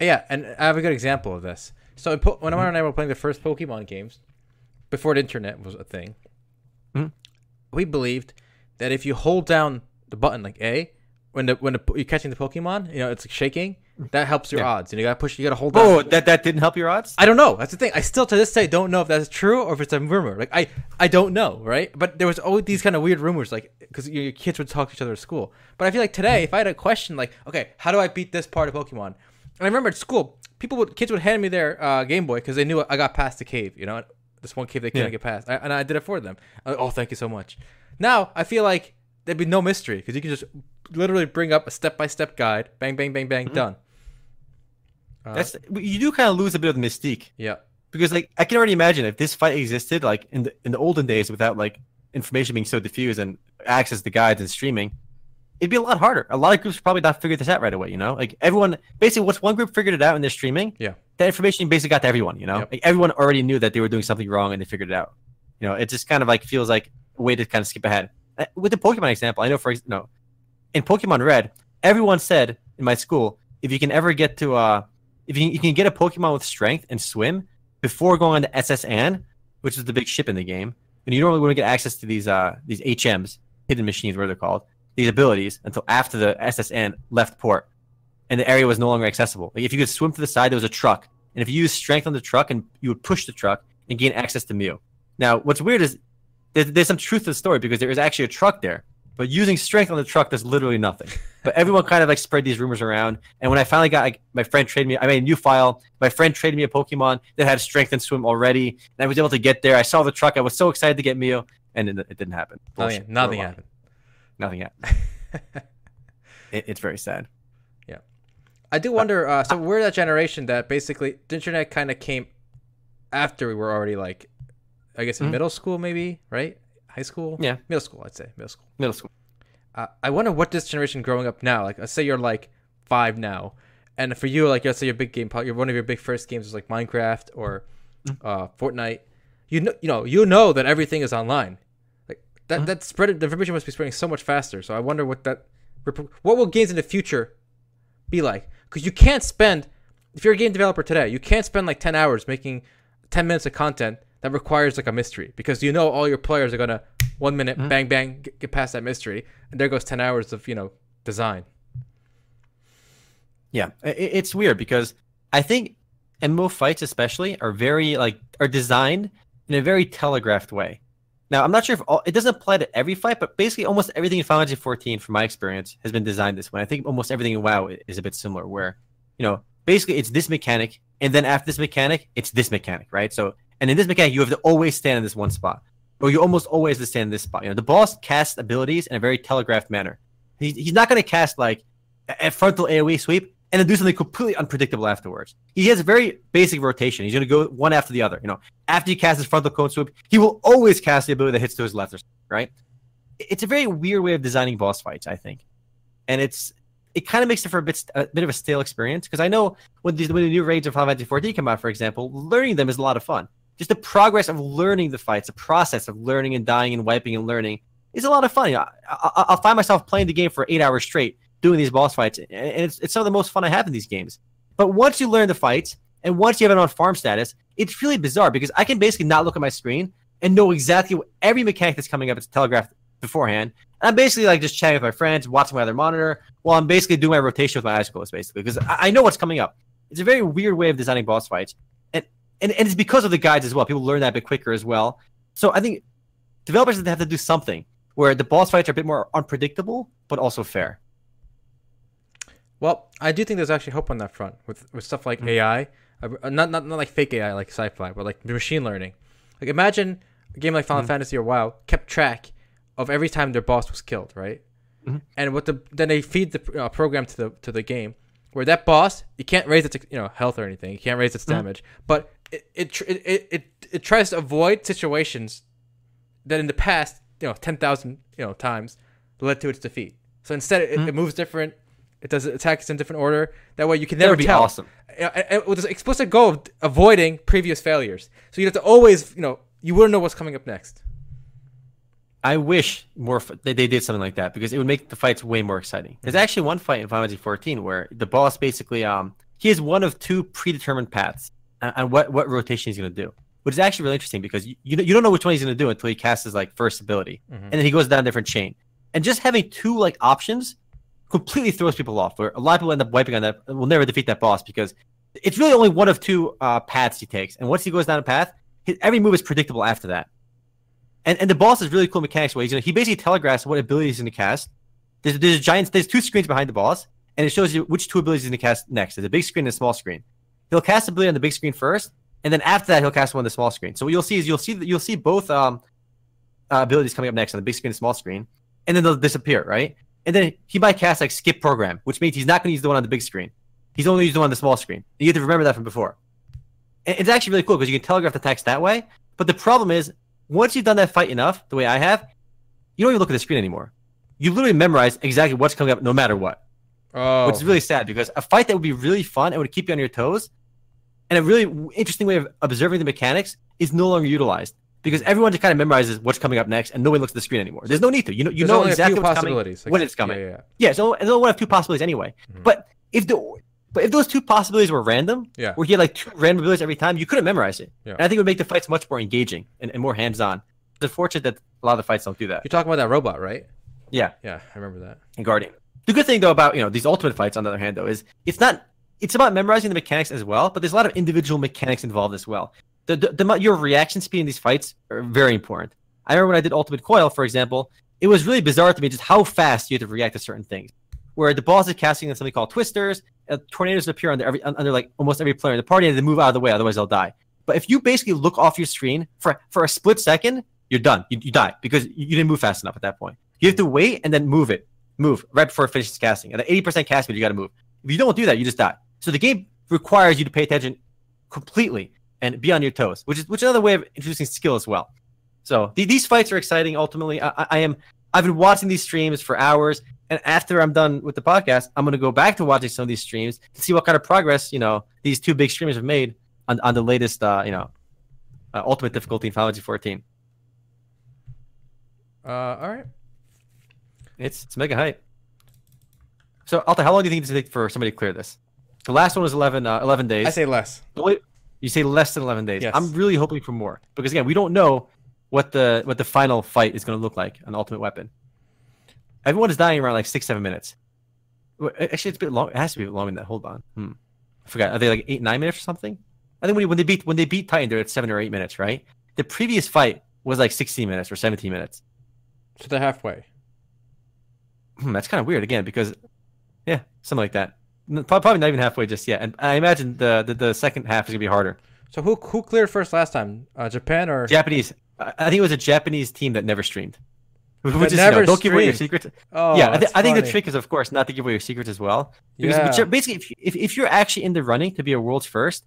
Yeah, and I have a good example of this. So when mm-hmm. Omar and I were playing the first Pokemon games, before the internet was a thing, mm-hmm. we believed that if you hold down the button like A, when the when the, you're catching the Pokemon, you know, it's like shaking. That helps your yeah. odds, and you gotta push. You gotta hold. Oh, down. that that didn't help your odds. I don't know. That's the thing. I still to this day don't know if that's true or if it's a rumor. Like I, I don't know, right? But there was always these kind of weird rumors, like because your kids would talk to each other at school. But I feel like today, if I had a question like, okay, how do I beat this part of Pokemon? And I remember at school, people would kids would hand me their uh, Game Boy because they knew I got past the cave. You know, this one cave they couldn't yeah. get past, I, and I did it for them. Like, oh, thank you so much. Now I feel like there'd be no mystery because you can just literally bring up a step-by-step guide, bang, bang, bang, bang, mm-hmm. done. Uh, That's you do kind of lose a bit of the mystique, yeah. Because like I can already imagine if this fight existed like in the in the olden days without like information being so diffused and access to guides and streaming, it'd be a lot harder. A lot of groups probably not figured this out right away. You know, like everyone basically once one group figured it out and they're streaming, yeah, that information basically got to everyone. You know, yep. like everyone already knew that they were doing something wrong and they figured it out. You know, it just kind of like feels like a way to kind of skip ahead. With the Pokemon example, I know for you know, in Pokemon Red, everyone said in my school if you can ever get to uh. If you, you can get a Pokemon with strength and swim before going on to S S N, which is the big ship in the game, and you don't really want to get access to these uh, these H Ms, hidden machines, whatever they're called, these abilities, until after the S S N left port, and the area was no longer accessible. Like if you could swim to the side, there was a truck, and if you used strength on the truck, and you would push the truck and gain access to Mew. Now, what's weird is there's, there's some truth to the story because there is actually a truck there, but using strength on the truck does literally nothing. But everyone kind of like spread these rumors around. And when I finally got like my friend traded me, I made a new file. My friend traded me a Pokemon that had strength and swim already. And I was able to get there. I saw the truck. I was so excited to get Mew, and it, it didn't happen. Oh, yeah. Nothing happened. Nothing happened. it, it's very sad. Yeah, I do wonder. Uh, so we're that generation that basically the internet kind of came after we were already like, I guess in mm-hmm. middle school maybe, right? High school. Yeah, middle school. I'd say middle school. Middle school. Uh, I wonder what this generation growing up now, like let's say you're like five now, and for you, like let's say your big game, your one of your big first games was like Minecraft or uh, Fortnite. You know, you know, you know that everything is online. Like that, uh-huh. that spread the information must be spreading so much faster. So I wonder what that, what will games in the future be like? Because you can't spend, if you're a game developer today, you can't spend like ten hours making ten minutes of content that requires like a mystery because you know all your players are gonna. One minute, mm-hmm. bang, bang, get past that mystery. And there goes ten hours of, you know, design. Yeah, it's weird because I think M M O fights especially are very, like, are designed in a very telegraphed way. Now, I'm not sure if all, it doesn't apply to every fight, but basically almost everything in Final Fantasy fourteen, from my experience, has been designed this way. I think almost everything in WoW is a bit similar where, you know, basically it's this mechanic, and then after this mechanic, it's this mechanic, right? So, and in this mechanic, you have to always stand in this one spot. Or you almost always stand in this spot. You know, the boss casts abilities in a very telegraphed manner. He, he's not going to cast like a frontal A O E sweep and then do something completely unpredictable afterwards. He has a very basic rotation. He's going to go one after the other. You know, after he casts his frontal cone sweep, he will always cast the ability that hits to his left or something, right? It's a very weird way of designing boss fights, I think, and it's it kind of makes it for a bit a bit of a stale experience because I know when these when the new raids of Final Fantasy fourteen come out, for example, learning them is a lot of fun. Just the progress of learning the fights, the process of learning and dying and wiping and learning is a lot of fun. You know, I, I, I'll find myself playing the game for eight hours straight, doing these boss fights, and it's, it's some of the most fun I have in these games. But once you learn the fights, and once you have it on farm status, it's really bizarre because I can basically not look at my screen and know exactly what every mechanic that's coming up is telegraphed beforehand. And I'm basically like just chatting with my friends, watching my other monitor, while I'm basically doing my rotation with my eyes closed, basically, because I, I know what's coming up. It's a very weird way of designing boss fights. And and it's because of the guides as well. People learn that a bit quicker as well. So I think developers have to do something where the boss fights are a bit more unpredictable, but also fair. Well, I do think there's actually hope on that front with, with stuff like mm-hmm. A I. Uh, not, not not like fake A I like sci-fi, but like machine learning. Like imagine a game like Final mm-hmm. Fantasy or WoW kept track of every time their boss was killed, right? Mm-hmm. And what the then they feed the uh, program to the to the game where that boss, you can't raise its you know health or anything. You can't raise its mm-hmm. damage, but It it, it it it tries to avoid situations that in the past, you know, ten thousand you know times led to its defeat. So instead, it, mm-hmm. it moves different. It does attacks in different order. That way, you can never that would be tell. Awesome. uh, with this explicit goal of avoiding previous failures. So you have to always, you know, you wouldn't know what's coming up next. I wish more f they, they did something like that, because it would make the fights way more exciting. There's actually one fight in Final Fantasy fourteen where the boss basically, um, he has one of two predetermined paths on, on what, what rotation he's going to do, which is actually really interesting, because you, you, you don't know which one he's going to do until he casts his like, first ability, mm-hmm. and then he goes down a different chain. And just having two like options completely throws people off, where a lot of people end up wiping on that, will never defeat that boss, because it's really only one of two uh, paths he takes. And once he goes down a path, his, every move is predictable after that. And and the boss is really cool mechanics where he's gonna, he basically telegraphs what abilities he's going to cast. There's there's a giant there's two screens behind the boss, and it shows you which two abilities he's going to cast next. There's a big screen and a small screen. He'll cast the ability on the big screen first, and then after that he'll cast one on the small screen. So what you'll see is you'll see you'll see both um, uh, abilities coming up next on the big screen and small screen, and then they'll disappear, right? And then he might cast like skip program, which means he's not going to use the one on the big screen. He's only used the one on the small screen. You have to remember that from before. And it's actually really cool because you can telegraph the text that way. But the problem is, once you've done that fight enough, the way I have, you don't even look at the screen anymore. You literally memorize exactly what's coming up no matter what. Oh. Which is really sad, because a fight that would be really fun and would keep you on your toes, and a really interesting way of observing the mechanics, is no longer utilized, because everyone just kind of memorizes what's coming up next and no one looks at the screen anymore. There's no need to. You know, you know exactly what's coming, like, when it's coming. Yeah, yeah. yeah so there's only one of two possibilities anyway. Mm-hmm. But if the... But if those two possibilities were random, yeah. where he had like two random abilities every time, you couldn't memorize it. Yeah. And I think it would make the fights much more engaging and, and more hands-on. It's unfortunate that a lot of the fights don't do that. You're talking about that robot, right? Yeah. Yeah, I remember that. And Guardian. The good thing, though, about you know these Ultimate fights, on the other hand, though, is it's not it's about memorizing the mechanics as well, but there's a lot of individual mechanics involved as well. The, the, the Your reaction speed in these fights are very important. I remember when I did Ultimate Coil, for example, it was really bizarre to me just how fast you had to react to certain things, where the boss is casting on something called Twisters. Uh, tornadoes appear under every under like almost every player in the party, and they move out of the way, otherwise they'll die. But if you basically look off your screen for for a split second, you're done. You, you die because you didn't move fast enough at that point. You have to wait and then move it, move right before it finishes casting. At the eighty percent cast speed, you got to move. If you don't do that, you just die. So the game requires you to pay attention completely and be on your toes, which is which is another way of introducing skill as well. So the, these fights are exciting. Ultimately, I, I, I am I've been watching these streams for hours. And after I'm done with the podcast, I'm going to go back to watching some of these streams to see what kind of progress, you know, these two big streamers have made on, on the latest, uh, you know, uh, ultimate difficulty in Final Fantasy fourteen. Uh, all right. It's, it's mega hype. So, Alta, how long do you think it's going to take for somebody to clear this? The last one was eleven, uh, eleven days. I say less. You say less than eleven days. Yes. I'm really hoping for more. Because, again, we don't know what the what the final fight is going to look like on Ultimate Weapon. Everyone is dying around like six, seven minutes. Actually, it's a bit long. It has to be longer than that. Hold on. Hmm. I forgot. Are they like eight, nine minutes or something? I think when, when they beat when they beat Titan, they're at seven or eight minutes, right? The previous fight was like sixteen minutes or seventeen minutes. So they're halfway. Hmm, that's kind of weird again because, yeah, something like that. Probably not even halfway just yet. And I imagine the the, the second half is gonna be harder. So who who cleared first last time? Uh, Japan or Japanese? I think it was a Japanese team that never streamed. Which is, never you know, don't give away your secrets. Oh, yeah, I, th I think the trick is, of course, not to give away your secrets as well. Because yeah. which, basically, if, you, if if you're actually in the running to be a world's first,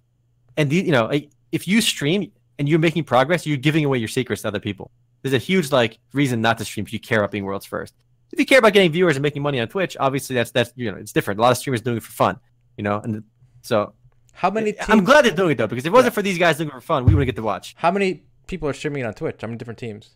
and the, you know, if you stream and you're making progress, you're giving away your secrets to other people. There's a huge like reason not to stream if you care about being world's first. If you care about getting viewers and making money on Twitch, obviously that's that's you know it's different. A lot of streamers doing it for fun, you know, and so how many? Teams... I'm glad they're doing it though, because if it wasn't yeah. for these guys doing it for fun, we wouldn't get to watch. How many people are streaming on Twitch? How many different teams?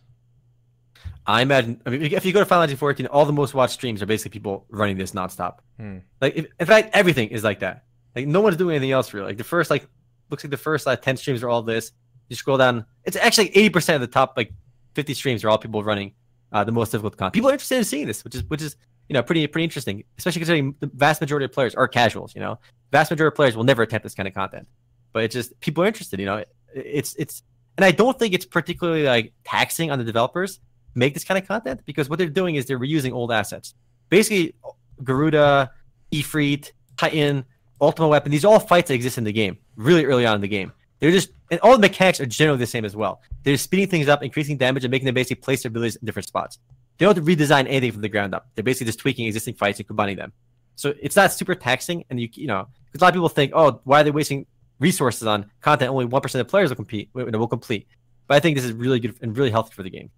I imagine, I mean, if you go to Final Fantasy fourteen, all the most watched streams are basically people running this nonstop. Hmm. Like, if, in fact, everything is like that. Like, no one's doing anything else really. Like, the first, like, looks like the first like ten streams are all this. You scroll down, it's actually eighty percent of the top like fifty streams are all people running uh, the most difficult content. People are interested in seeing this, which is which is you know pretty pretty interesting, especially considering the vast majority of players are casuals. You know, vast majority of players will never attempt this kind of content, but it's just people are interested. You know, it, it's it's, and I don't think it's particularly like taxing on the developers. Make this kind of content because what they're doing is they're reusing old assets. Basically, Garuda, Ifrit, Titan, Ultimate Weapon, these are all fights that exist in the game, really early on in the game. They're just, and all the mechanics are generally the same as well. They're just speeding things up, increasing damage, and making them basically place their abilities in different spots. They don't have to redesign anything from the ground up. They're basically just tweaking existing fights and combining them. So it's not super taxing, and you, you know, because a lot of people think, oh, why are they wasting resources on content only one percent of players will compete, will complete? But I think this is really good and really healthy for the game.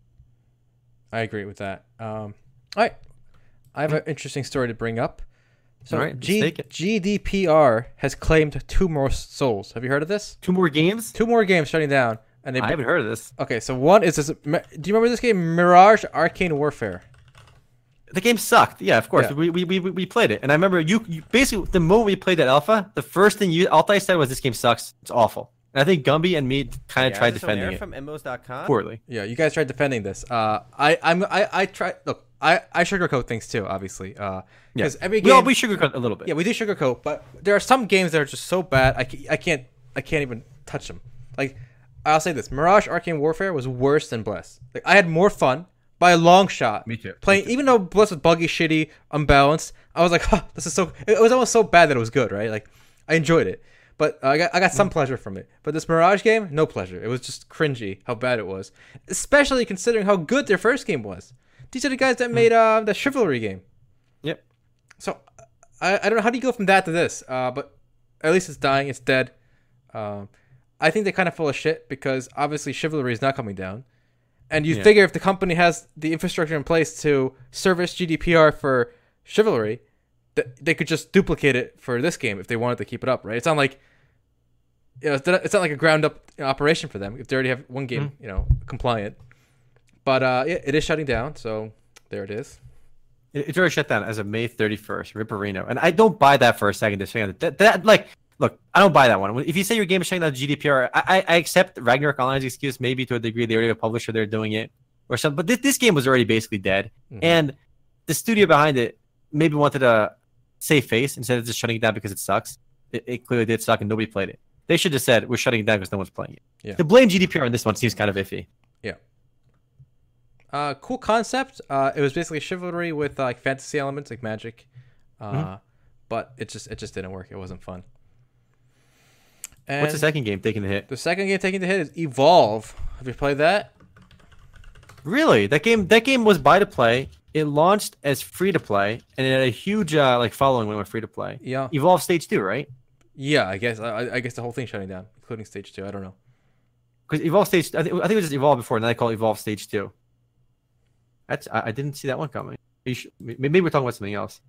I agree with that. Um, all right. I have an interesting story to bring up. So all right, G take it. G D P R has claimed two more souls. Have you heard of this? Two more games? Two more games shutting down. And they I haven't heard of this. Okay, so one is this. Do you remember this game, Mirage Arcane Warfare? The game sucked. Yeah, of course. Yeah. We, we we we played it, and I remember you, you. Basically, the moment we played that alpha, the first thing you Altai said was, "This game sucks. It's awful." And I think Gumby and me kind of yeah, tried defending it from M M Os dot com poorly. Yeah, you guys tried defending this. Uh, I I'm I I try. Look, I I sugarcoat things too, obviously. Uh, because yeah. every game well, we sugarcoat a little bit. Yeah, we do sugarcoat, but there are some games that are just so bad. I I can't I can't even touch them. Like, I'll say this: Mirage Arcane Warfare was worse than Bless. Like, I had more fun by a long shot. Me too. Playing, Me too. Even though Bless was buggy, shitty, unbalanced, I was like, "Huh, this is so." It was almost so bad that it was good, right? Like, I enjoyed it, but uh, I got I got some mm. pleasure from it. But this Mirage game, no pleasure. It was just cringy how bad it was, especially considering how good their first game was. These are the guys that made uh, the Chivalry game. Yep. So I I don't know how do you go from that to this, uh, but at least it's dying. It's dead. Um. I think they're kind of full of shit because obviously Chivalry is not coming down. And you yeah. figure if the company has the infrastructure in place to service G D P R for Chivalry, th- they could just duplicate it for this game if they wanted to keep it up, right? It's not like, you know, it's not like a ground-up operation for them if they already have one game, mm-hmm. you know, compliant. But uh, it, it is shutting down, so there it is. It's already shut down as of May thirty-first, Ripperino. And I don't buy that for a second. Just saying that, that, like... Look, I don't buy that one. If you say your game is shutting down G D P R, I, I accept Ragnarok Online's excuse. Maybe to a degree, they already have a publisher they're doing it or something. But this, this game was already basically dead, mm-hmm. and the studio behind it maybe wanted to save face instead of just shutting it down because it sucks. It, it clearly did suck, and nobody played it. They should have said we're shutting it down because no one's playing it. Yeah. To blame G D P R on this one seems kind of iffy. Yeah. Uh, cool concept. Uh, it was basically Chivalry with uh, like fantasy elements, like magic, uh, mm-hmm. but it just it just didn't work. It wasn't fun. And what's the second game taking the hit? The second game taking the hit is Evolve. Have you played that? Really? That game that game was buy to play. It launched as free to play, and it had a huge uh, like following when it went free to play. Yeah. Evolve Stage two, right? Yeah, I guess. I, I guess the whole thing's shutting down, including Stage two. I don't know. Because Evolve Stage, I think, I think it was just Evolve before, and then I call it Evolve Stage two. That's I, I didn't see that one coming. You should, maybe we're talking about something else.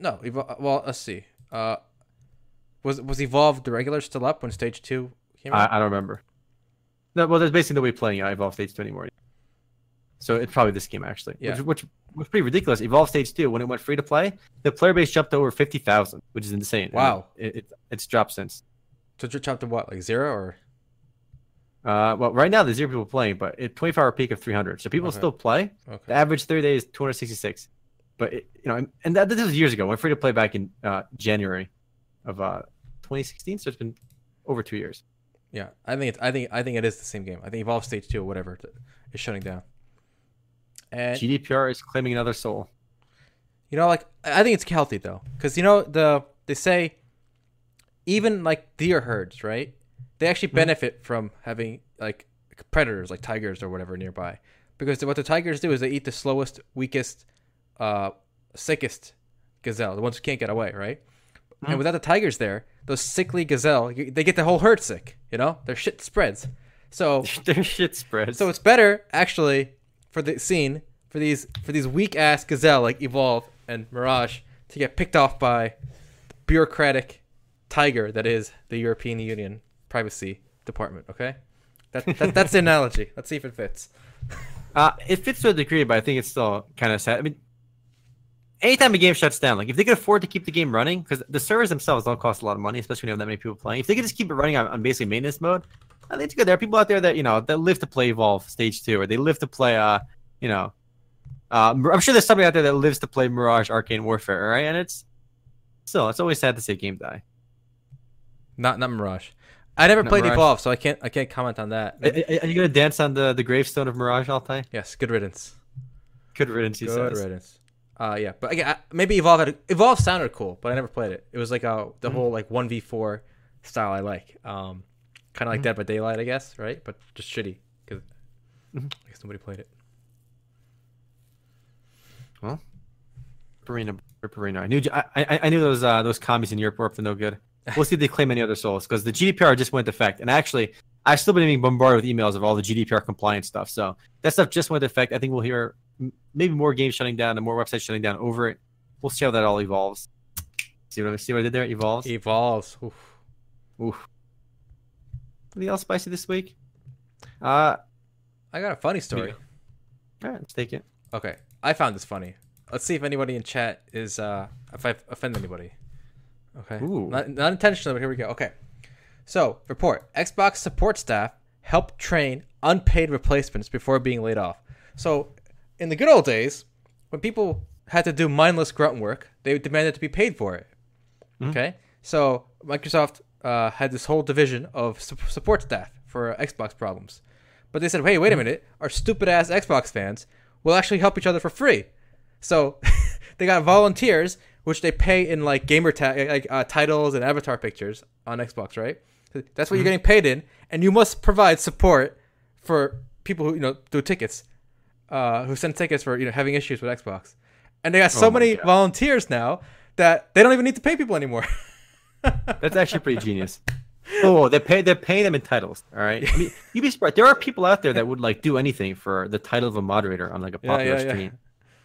No, Evolve, well, let's see. Uh. Was was Evolve the regular still up when Stage two came out? I, I don't remember. No, well, there's basically nobody playing Evolve Stage two anymore. So it's probably this game, actually, yeah. which, which was pretty ridiculous. Evolve Stage two, when it went free to play, the player base jumped to over fifty thousand, which is insane. Wow. It, it, it's dropped since. So it dropped to what, like zero? Or? Uh, well, right now there's zero people playing, but a twenty-four hour peak of three hundred. So people okay. still play. Okay. The average thirty day is two hundred sixty-six. But, it, you know, and that, this was years ago. It went free to play back in uh, January. Of uh twenty sixteen, so it's been over two years. Yeah, I think it's I think I think it is the same game. I think Evolve Stage two or whatever is shutting down. And G D P R is claiming another soul. You know, like I think it's healthy though, because you know the they say even like deer herds, right? They actually benefit mm-hmm. from having like predators like tigers or whatever nearby, because what the tigers do is they eat the slowest, weakest, uh, sickest gazelle, the ones who can't get away, right? And without the tigers there, those sickly gazelle, they get the whole herd sick, you know? Their shit spreads. So their shit spreads. So it's better, actually, for the scene, for these for these weak-ass gazelle like Evolve and Mirage to get picked off by the bureaucratic tiger that is the European Union Privacy Department, okay? That, that That's the analogy. Let's see if it fits. Uh, it fits to a degree, but I think it's still kind of sad. I mean... Anytime a game shuts down, like if they could afford to keep the game running, because the servers themselves don't cost a lot of money, especially when you have that many people playing. If they could just keep it running on, on basically maintenance mode, I think it's good. There are people out there that you know that live to play Evolve Stage two, or they live to play, uh, you know, uh, I'm sure there's somebody out there that lives to play Mirage Arcane Warfare, right? And it's still, it's always sad to see a game die. Not not Mirage. I never not played Mirage. Evolve, so I can't I can't comment on that. Are, are you gonna dance on the, the gravestone of Mirage, Altai? Yes. Good riddance. Good riddance. He good says. riddance. Uh, yeah, but again, maybe Evolve had, Evolve sounded cool, but I never played it. It was like a, the mm-hmm. whole like one v four style I like. Um, kind of like mm-hmm. Dead by Daylight, I guess, right? But just shitty, because mm-hmm. I guess nobody played it. Well, Perina, Perina. I knew I, I, I knew those uh, those commies in Europe were up to no good. We'll see if they claim any other souls, because the G D P R just went to effect. And actually, I've still been being bombarded with emails of all the G D P R compliance stuff. So that stuff just went to effect. I think we'll hear... maybe more games shutting down and more websites shutting down over it. we'll see how that all evolves. See what I see what I did there? Evolves. Evolves. Oof. Oof. Anything else spicy this week? Uh, I got a funny story. Yeah. All right, let's take it. Okay, I found this funny. Let's see if anybody in chat is uh if I offend anybody. Okay. Ooh. Not, not intentionally, but here we go. Okay. So, report. Xbox support staff helped train unpaid replacements before being laid off. So, in the good old days, when people had to do mindless grunt work, they demanded to be paid for it. Mm-hmm. Okay? So, Microsoft uh, had this whole division of su- support staff for uh, Xbox problems. But they said, hey, wait a minute. Our stupid-ass Xbox fans will actually help each other for free. So, they got volunteers, which they pay in, like, gamer ta- like uh, titles and avatar pictures on Xbox, right? That's what you're getting paid in, and you must provide support for people who, you know, do tickets, uh, who send tickets for, you know, having issues with Xbox. And they got so oh many God. volunteers now that they don't even need to pay people anymore. That's actually pretty genius. Oh, they pay they're paying them in titles, all right? I mean, you'd be surprised. There are people out there that would, like, do anything for the title of a moderator on, like, a popular yeah, yeah, yeah. stream.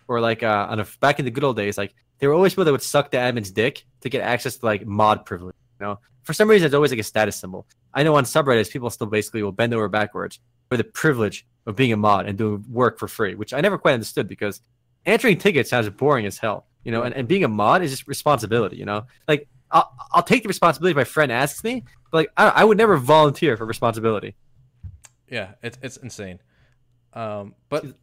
Or, like, uh, on a, back in the good old days, like, there were always people that would suck the admin's dick to get access to, like, mod privilege, you know? For some reason, it's always like a status symbol. I know on subreddits, people still basically will bend over backwards for the privilege of being a mod and doing work for free, which I never quite understood because answering tickets sounds boring as hell, you know, and, and being a mod is just responsibility, you know? Like, I'll, I'll take the responsibility if my friend asks me, but, like, I, I would never volunteer for responsibility. Yeah, it, it's insane. Um, but, you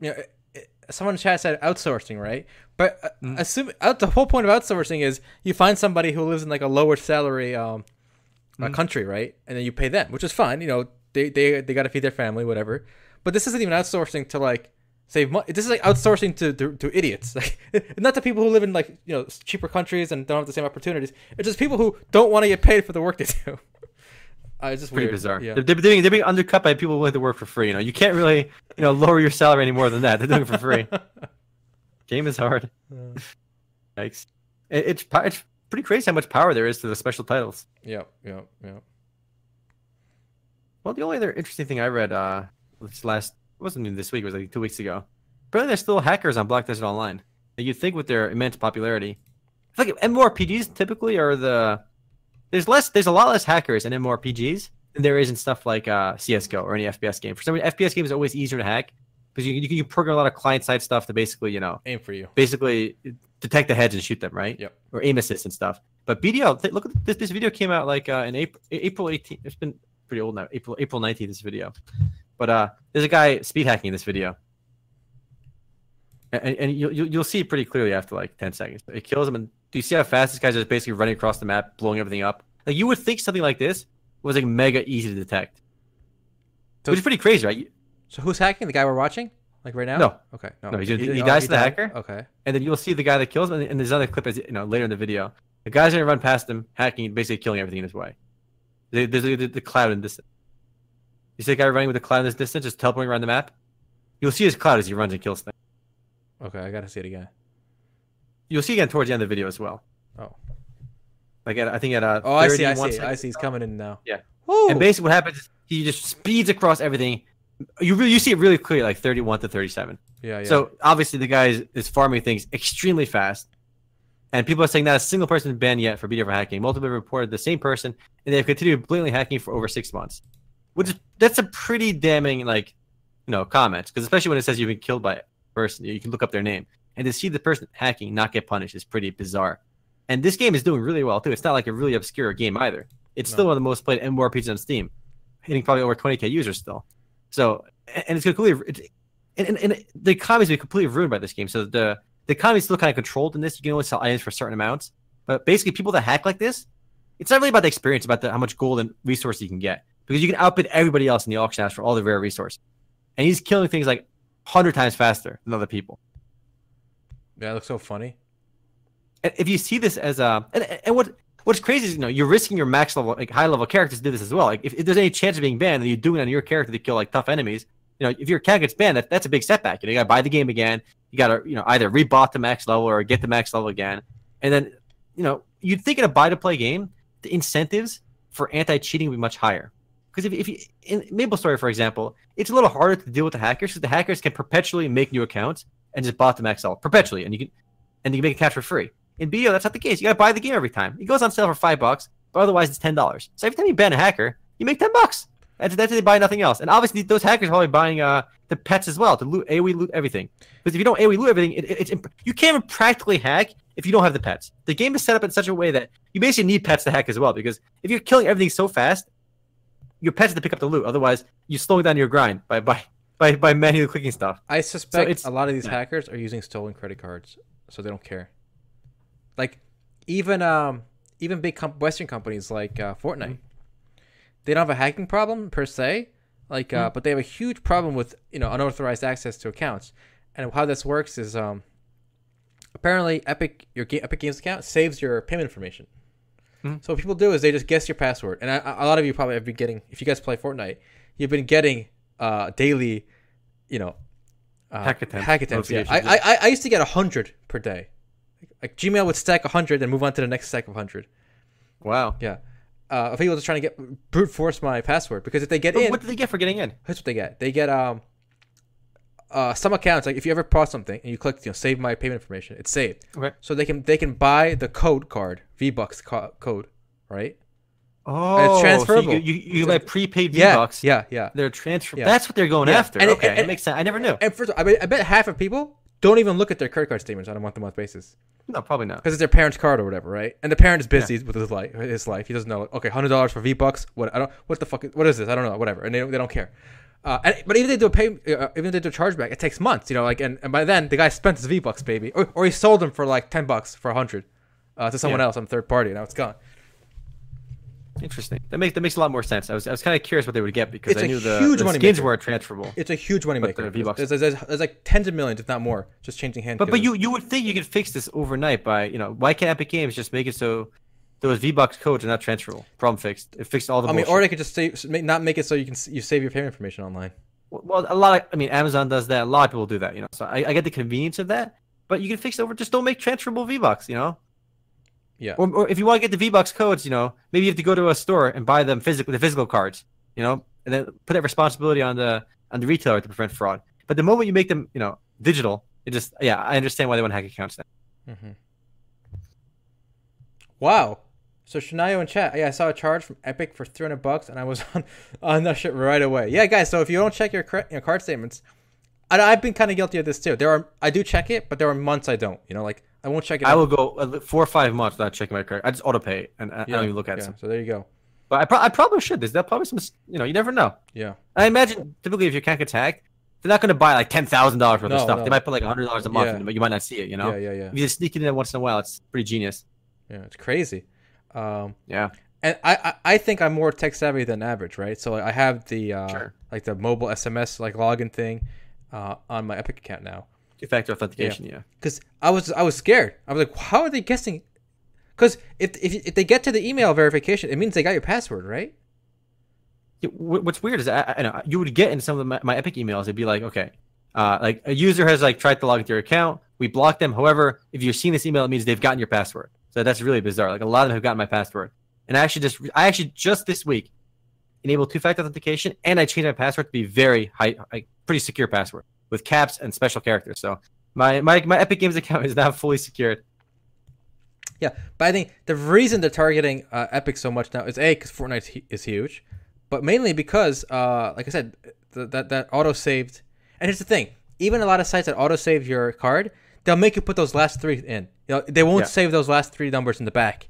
know, it, it, someone in chat said outsourcing, right? But assume out the whole point of outsourcing is you find somebody who lives in like a lower salary um, mm-hmm. country, right? And then you pay them, which is fine. You know, they they they got to feed their family, whatever. But this isn't even outsourcing to like save money. This is like outsourcing to to, to idiots, like not to people who live in like you know cheaper countries and don't have the same opportunities. It's just people who don't want to get paid for the work they do. Uh, it's just pretty weird. Bizarre. Yeah. They're, they're, being, they're being undercut by people willing to work for free. You know, you can't really you know lower your salary any more than that. They're doing it for free. Game is hard. Yeah. Yikes. It, it's it's pretty crazy how much power there is to the special titles. Yeah, yeah, yeah. Well, the only other interesting thing I read uh, this last... It wasn't even this week. It was like two weeks ago. Apparently there's still hackers on Black Desert Online. Like you'd think with their immense popularity. I think MMORPGs typically are the... There's less. There's a lot less hackers in MMORPGs than there is in stuff like uh, C S G O or any F P S game. For some reason, F P S games are always easier to hack. Because you, you can you program a lot of client-side stuff to basically, you know... Aim for you. Basically detect the heads and shoot them, right? Yep. Or aim assist and stuff. But B D L, th- look at this. This video came out like uh, in April, April eighteenth. It's been pretty old now. April April nineteenth, this video. But uh, there's a guy speed hacking this video. And, and you, you, you'll see it pretty clearly after like ten seconds. It kills him. And do you see how fast this guy's just basically running across the map, blowing everything up? Like you would think something like this was like mega easy to detect. So which is pretty crazy, right? You, So who's hacking? The guy we're watching? Like right now? No. Okay. No, no he, just, he, he dies oh, to he the died? hacker. Okay. And then you'll see the guy that kills him. And there's another clip as, you know, later in the video. The guy's going to run past him, hacking, basically killing everything in his way. There's the, the cloud in distance. You see the guy running with the cloud in this distance, just teleporting around the map? You'll see his cloud as he runs and kills things. Okay, I got to see it again. You'll see it again towards the end of the video as well. Oh. Like at, I think at uh, oh, I see, I see. I see. He's coming in now. Yeah. Woo! And basically what happens is he just speeds across everything. You really, you see it really clearly, like thirty-one to thirty-seven. Yeah, yeah. So obviously the guy is, is farming things extremely fast, and people are saying not a single person has been banned yet for B D L hacking. Multiple reported the same person, and they've continued blatantly hacking for over six months. Which is, that's a pretty damning, like, you know, comment because especially when it says you've been killed by a person, you can look up their name, and to see the person hacking not get punished is pretty bizarre. And this game is doing really well too. It's not like a really obscure game either. It's no. still one of the most played MMORPGs on Steam, hitting probably over twenty thousand users still. So, and it's completely, it's, and, and the economy's been completely ruined by this game. So the, the economy's still kind of controlled in this. You can only sell items for certain amounts, but basically people that hack like this, it's not really about the experience, about the, how much gold and resources you can get because you can outbid everybody else in the auction house for all the rare resources. And he's killing things like one hundred times faster than other people. Yeah, it looks so funny. And if you see this as a, and, and what, What's crazy is, you know, you're risking your max level, like high level characters to do this as well. Like if, if there's any chance of being banned, then you're doing it on your character to kill like tough enemies. You know, if your account gets banned, that, that's a big setback. You know, you gotta buy the game again. You gotta, you know, either rebot the max level or get the max level again. And then, you know, you'd think in a buy to play game, the incentives for anti cheating would be much higher. Because if, if you, in MapleStory, for example, it's a little harder to deal with the hackers because the hackers can perpetually make new accounts and just bot the max level perpetually. And you can, and you can make a catch for free. In B O, that's not the case. You got to buy the game every time. It goes on sale for five bucks, but otherwise it's ten dollars. So every time you ban a hacker, you make ten bucks. That's that's they buy nothing else. And obviously those hackers are probably buying uh the pets as well to loot AoE loot everything. Because if you don't AoE loot everything, it, it, it's imp you can't even practically hack if you don't have the pets. The game is set up in such a way that you basically need pets to hack as well. Because if you're killing everything so fast, your pets have to pick up the loot. Otherwise, you slow down your grind by by by by manually clicking stuff. I suspect so it's, a lot of these hackers are using stolen credit cards, so they don't care. Like, even um, even big comp Western companies like uh, Fortnite, mm-hmm. they don't have a hacking problem per se, like, uh, mm-hmm. but they have a huge problem with you know unauthorized access to accounts. And how this works is um, apparently Epic your Ga Epic Games account saves your payment information. Mm-hmm. So what people do is they just guess your password. And I, a lot of you probably have been getting, if you guys play Fortnite, you've been getting uh, daily, you know, uh, hack attempts. Hack attempts yeah. I, I I used to get a hundred per day. Like, Gmail would stack one hundred and move on to the next stack of one hundred. Wow. Yeah. Uh, people just trying to get brute force my password because if they get but in... What do they get for getting in? Here's what they get. They get um, uh, some accounts. Like, if you ever pause something and you click, you know, save my payment information, it's saved. Okay. So they can they can buy the code card, V-Bucks co code, right? Oh. And it's transferable. So you you, you like, buy prepaid V-Bucks. Yeah, yeah, yeah. They're transfer. Yeah. That's what they're going yeah. after. And okay. It, and, and, makes sense. I never knew. And first of all, I, mean, I bet half of people don't even look at their credit card statements on a month-to-month basis. No, probably not. Because it's their parents' card or whatever, right? And the parent is busy yeah. with his life. His life, he doesn't know. Okay, hundred dollars for V bucks. What? I don't. What the fuck? Is, what is this? I don't know. Whatever. And they don't. They don't care. Uh, and, but even if they do a pay, uh, even if they do a chargeback, it takes months. You know, like, and, and by then the guy spent his V bucks, baby, or, or he sold them for like ten bucks for a hundred uh, to someone yeah. else on third party. Now it's gone. Interesting. That makes that makes a lot more sense. I was I was kind of curious what they would get because it's I knew the, the skins maker. were transferable. It's a huge money maker. There's, there's, there's like tens of millions, if not more, just changing hands. But but you you would think you could fix this overnight by you know why can't Epic Games just make it so those V-Bucks codes are not transferable? Problem fixed. It fixed all the. I bullshit. mean, or they could just save, not make it so you can you save your payment information online. Well, a lot. Of, I mean, Amazon does that. A lot of people do that. You know, so I, I get the convenience of that. But you can fix it over. Just don't make transferable V-Bucks. You know. Yeah. Or, or if you want to get the V-Bucks codes, you know, maybe you have to go to a store and buy them physically, the physical cards, you know, and then put that responsibility on the on the retailer to prevent fraud. But the moment you make them, you know, digital, it just yeah, I understand why they want to hack accounts now. Mm-hmm. Wow. So Shanayo in chat, yeah, I saw a charge from Epic for three hundred bucks, and I was on on that shit right away. Yeah, guys. So if you don't check your your card statements, I, I've been kind of guilty of this too. There are I do check it, but there are months I don't. You know, like. I won't check it. I out. will go four or five months without checking my card. I just auto pay and I yeah, don't even look at yeah, it. So there you go. But I, pro I probably should. There's probably some, you know, you never know. Yeah. I imagine typically if your account gets hacked, they're not going to buy like ten thousand dollars worth no, of stuff. No. They might put like one hundred dollars a month, yeah. in, but you might not see it, you know? Yeah, yeah, yeah. If you just sneak it in once in a while, it's pretty genius. Yeah, it's crazy. Um, yeah. And I, I, I think I'm more tech savvy than average, right? So like, I have the uh, sure. like the mobile S M S like login thing uh, on my Epic account now. Two-factor authentication, yeah. Because yeah. I was I was scared. I was like, how are they guessing? Because if, if if they get to the email verification, it means they got your password, right? It, what's weird is I, I know you would get in some of my, my Epic emails. It'd be like, okay, uh, like a user has like tried to log into your account. We blocked them. However, if you're seeing this email, it means they've gotten your password. So that's really bizarre. Like a lot of them have gotten my password. And I actually just I actually just this week enabled two-factor authentication, and I changed my password to be very high, like pretty secure password. With caps and special characters, so my, my my Epic Games account is now fully secured. Yeah, but I think the reason they're targeting uh, Epic so much now is a because Fortnite is huge, but mainly because, uh, like I said, th that that auto saved. And here's the thing: even a lot of sites that auto save your card, they'll make you put those last three in. You know, they won't yeah. save those last three numbers in the back.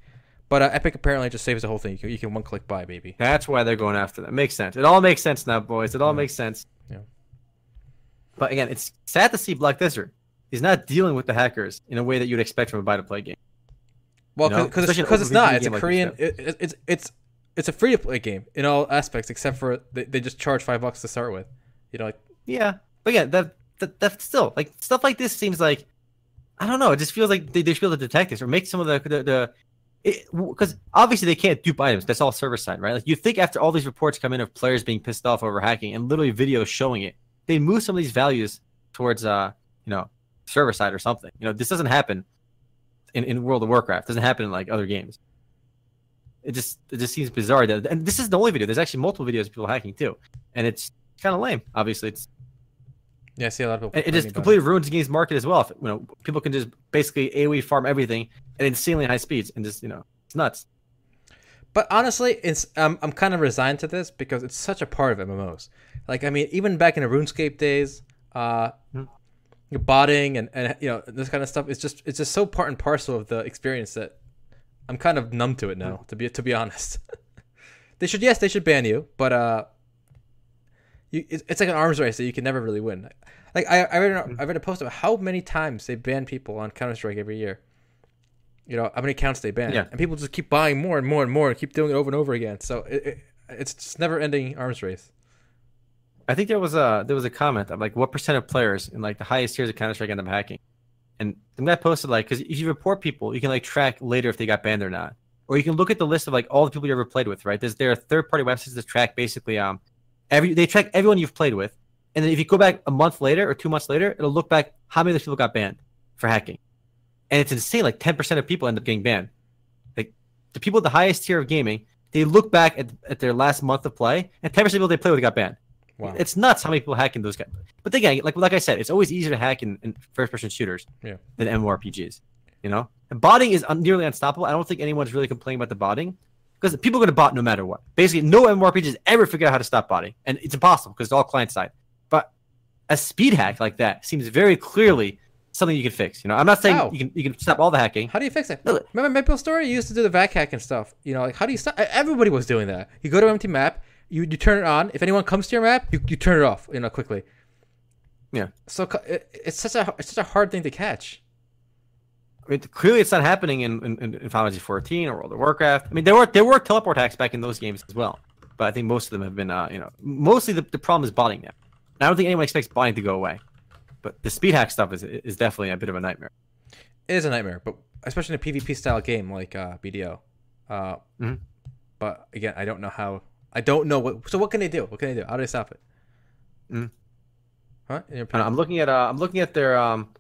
But uh, Epic apparently just saves the whole thing. You can, you can one click buy, baby. That's why they're going after that. Makes sense. It all makes sense now, boys. It all yeah. makes sense. Yeah. But again, it's sad to see Black Desert. He's not dealing with the hackers in a way that you'd expect from a buy-to-play game. Well, because you know? it's, it's not. It's a like Korean. It, it's it's it's a free-to-play game in all aspects, except for they, they just charge five bucks to start with. You know, like yeah. But yeah, that that that's still like stuff like this seems like I don't know. It just feels like they they should be able to detect this or make some of the the. the because obviously they can't dupe items. That's all server side, right? Like you think after all these reports come in of players being pissed off over hacking and literally videos showing it. They move some of these values towards, uh, you know, server side or something. You know, this doesn't happen in, in World of Warcraft. It doesn't happen in like other games. It just it just seems bizarre. That, and this is the only video. There's actually multiple videos of people hacking too, and it's kind of lame. Obviously, it's Yeah, I see a lot of people. It just completely it. ruins the game's market as well. If, you know, people can just basically AoE farm everything at insanely high speeds, and just, you know, it's nuts. But honestly, it's um, I'm kind of resigned to this because it's such a part of M M Os. Like, I mean, even back in the RuneScape days, uh, mm-hmm. botting and, and you know this kind of stuff is just it's just so part and parcel of the experience that I'm kind of numb to it now. Mm-hmm. To be to be honest, they should yes they should ban you, but uh. You, it's like an arms race that you can never really win. Like I, I read, an, I read a post about how many times they ban people on Counter-Strike every year. You know how many accounts they ban, yeah. and people just keep buying more and more and more, and keep doing it over and over again. So it, it, it's just never-ending arms race. I think there was a there was a comment of like what percent of players in like the highest tiers of Counter-Strike end up hacking, and the guy posted like because if you report people, you can like track later if they got banned or not, or you can look at the list of like all the people you ever played with. Right? There's there are third-party websites that track basically um. Every they track everyone you've played with, and then if you go back a month later or two months later, it'll look back how many of those people got banned for hacking, and it's insane. Like ten percent of people end up getting banned. Like the people at the highest tier of gaming, they look back at, at their last month of play, and ten percent of people they play with got banned. Wow, it's nuts how many people hack in those guys. But again, like like I said, it's always easier to hack in, in first-person shooters yeah. than MMORPGs. You know, and botting is un- nearly unstoppable. I don't think anyone's really complaining about the botting. Because people are going to bot no matter what. Basically, no MMORPGs ever figure out how to stop botting. And it's impossible because it's all client-side. But a speed hack like that seems very clearly something you can fix. You know, I'm not saying oh. you can you can stop all the hacking. How do you fix it? No. Remember MapleStory? You used to do the V A C hack and stuff. You know, like how do you stop? Everybody was doing that. You go to an empty map, you, you turn it on. If anyone comes to your map, you, you turn it off, you know, quickly. Yeah. So it, it's, such a, it's such a hard thing to catch. I mean, clearly, it's not happening in, in, in Final Fantasy fourteen or World of Warcraft. I mean, there were there were teleport hacks back in those games as well, but I think most of them have been, uh, you know, mostly the, the problem is botting now. And I don't think anyone expects botting to go away, but the speed hack stuff is is definitely a bit of a nightmare. It is a nightmare, but especially in a PvP style game like uh, B D O. Uh, mm-hmm. But again, I don't know how. I don't know what. So what can they do? What can they do? How do they stop it? Mm-hmm. Huh? In your opinion? I'm looking at uh, I'm looking at their. Um,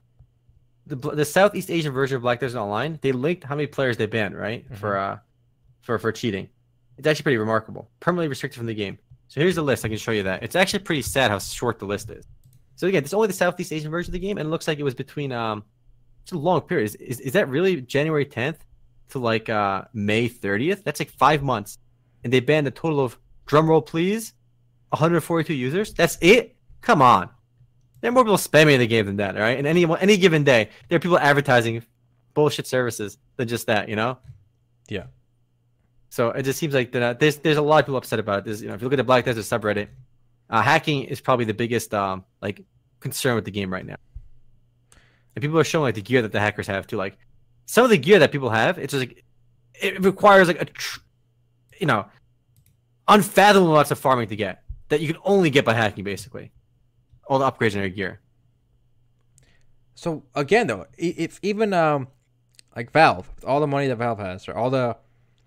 The, the Southeast Asian version of Black Desert Online, they linked how many players they banned, right? Mm-hmm. For uh, for for cheating. It's actually pretty remarkable. Permanently restricted from the game. So here's the list. I can show you that. It's actually pretty sad how short the list is. So again, it's only the Southeast Asian version of the game, and it looks like it was between um, it's a long period. Is, is is that really January tenth to like uh May thirtieth? That's like five months, and they banned a total of drumroll please, one hundred forty-two users. That's it? Come on. There are more people spamming in the game than that, all right? And any any given day, there are people advertising bullshit services than just that, you know? Yeah. So it just seems like not, there's there's a lot of people upset about it. There's, you know, if you look at the Black Desert subreddit, uh, hacking is probably the biggest um, like concern with the game right now. And people are showing like the gear that the hackers have too. Like some of the gear that people have, it's just like it requires like a tr- you know unfathomable amounts of farming to get that you can only get by hacking, basically. All the upgrades in your gear. So again, though, if even um, like Valve, with all the money that Valve has, or all the,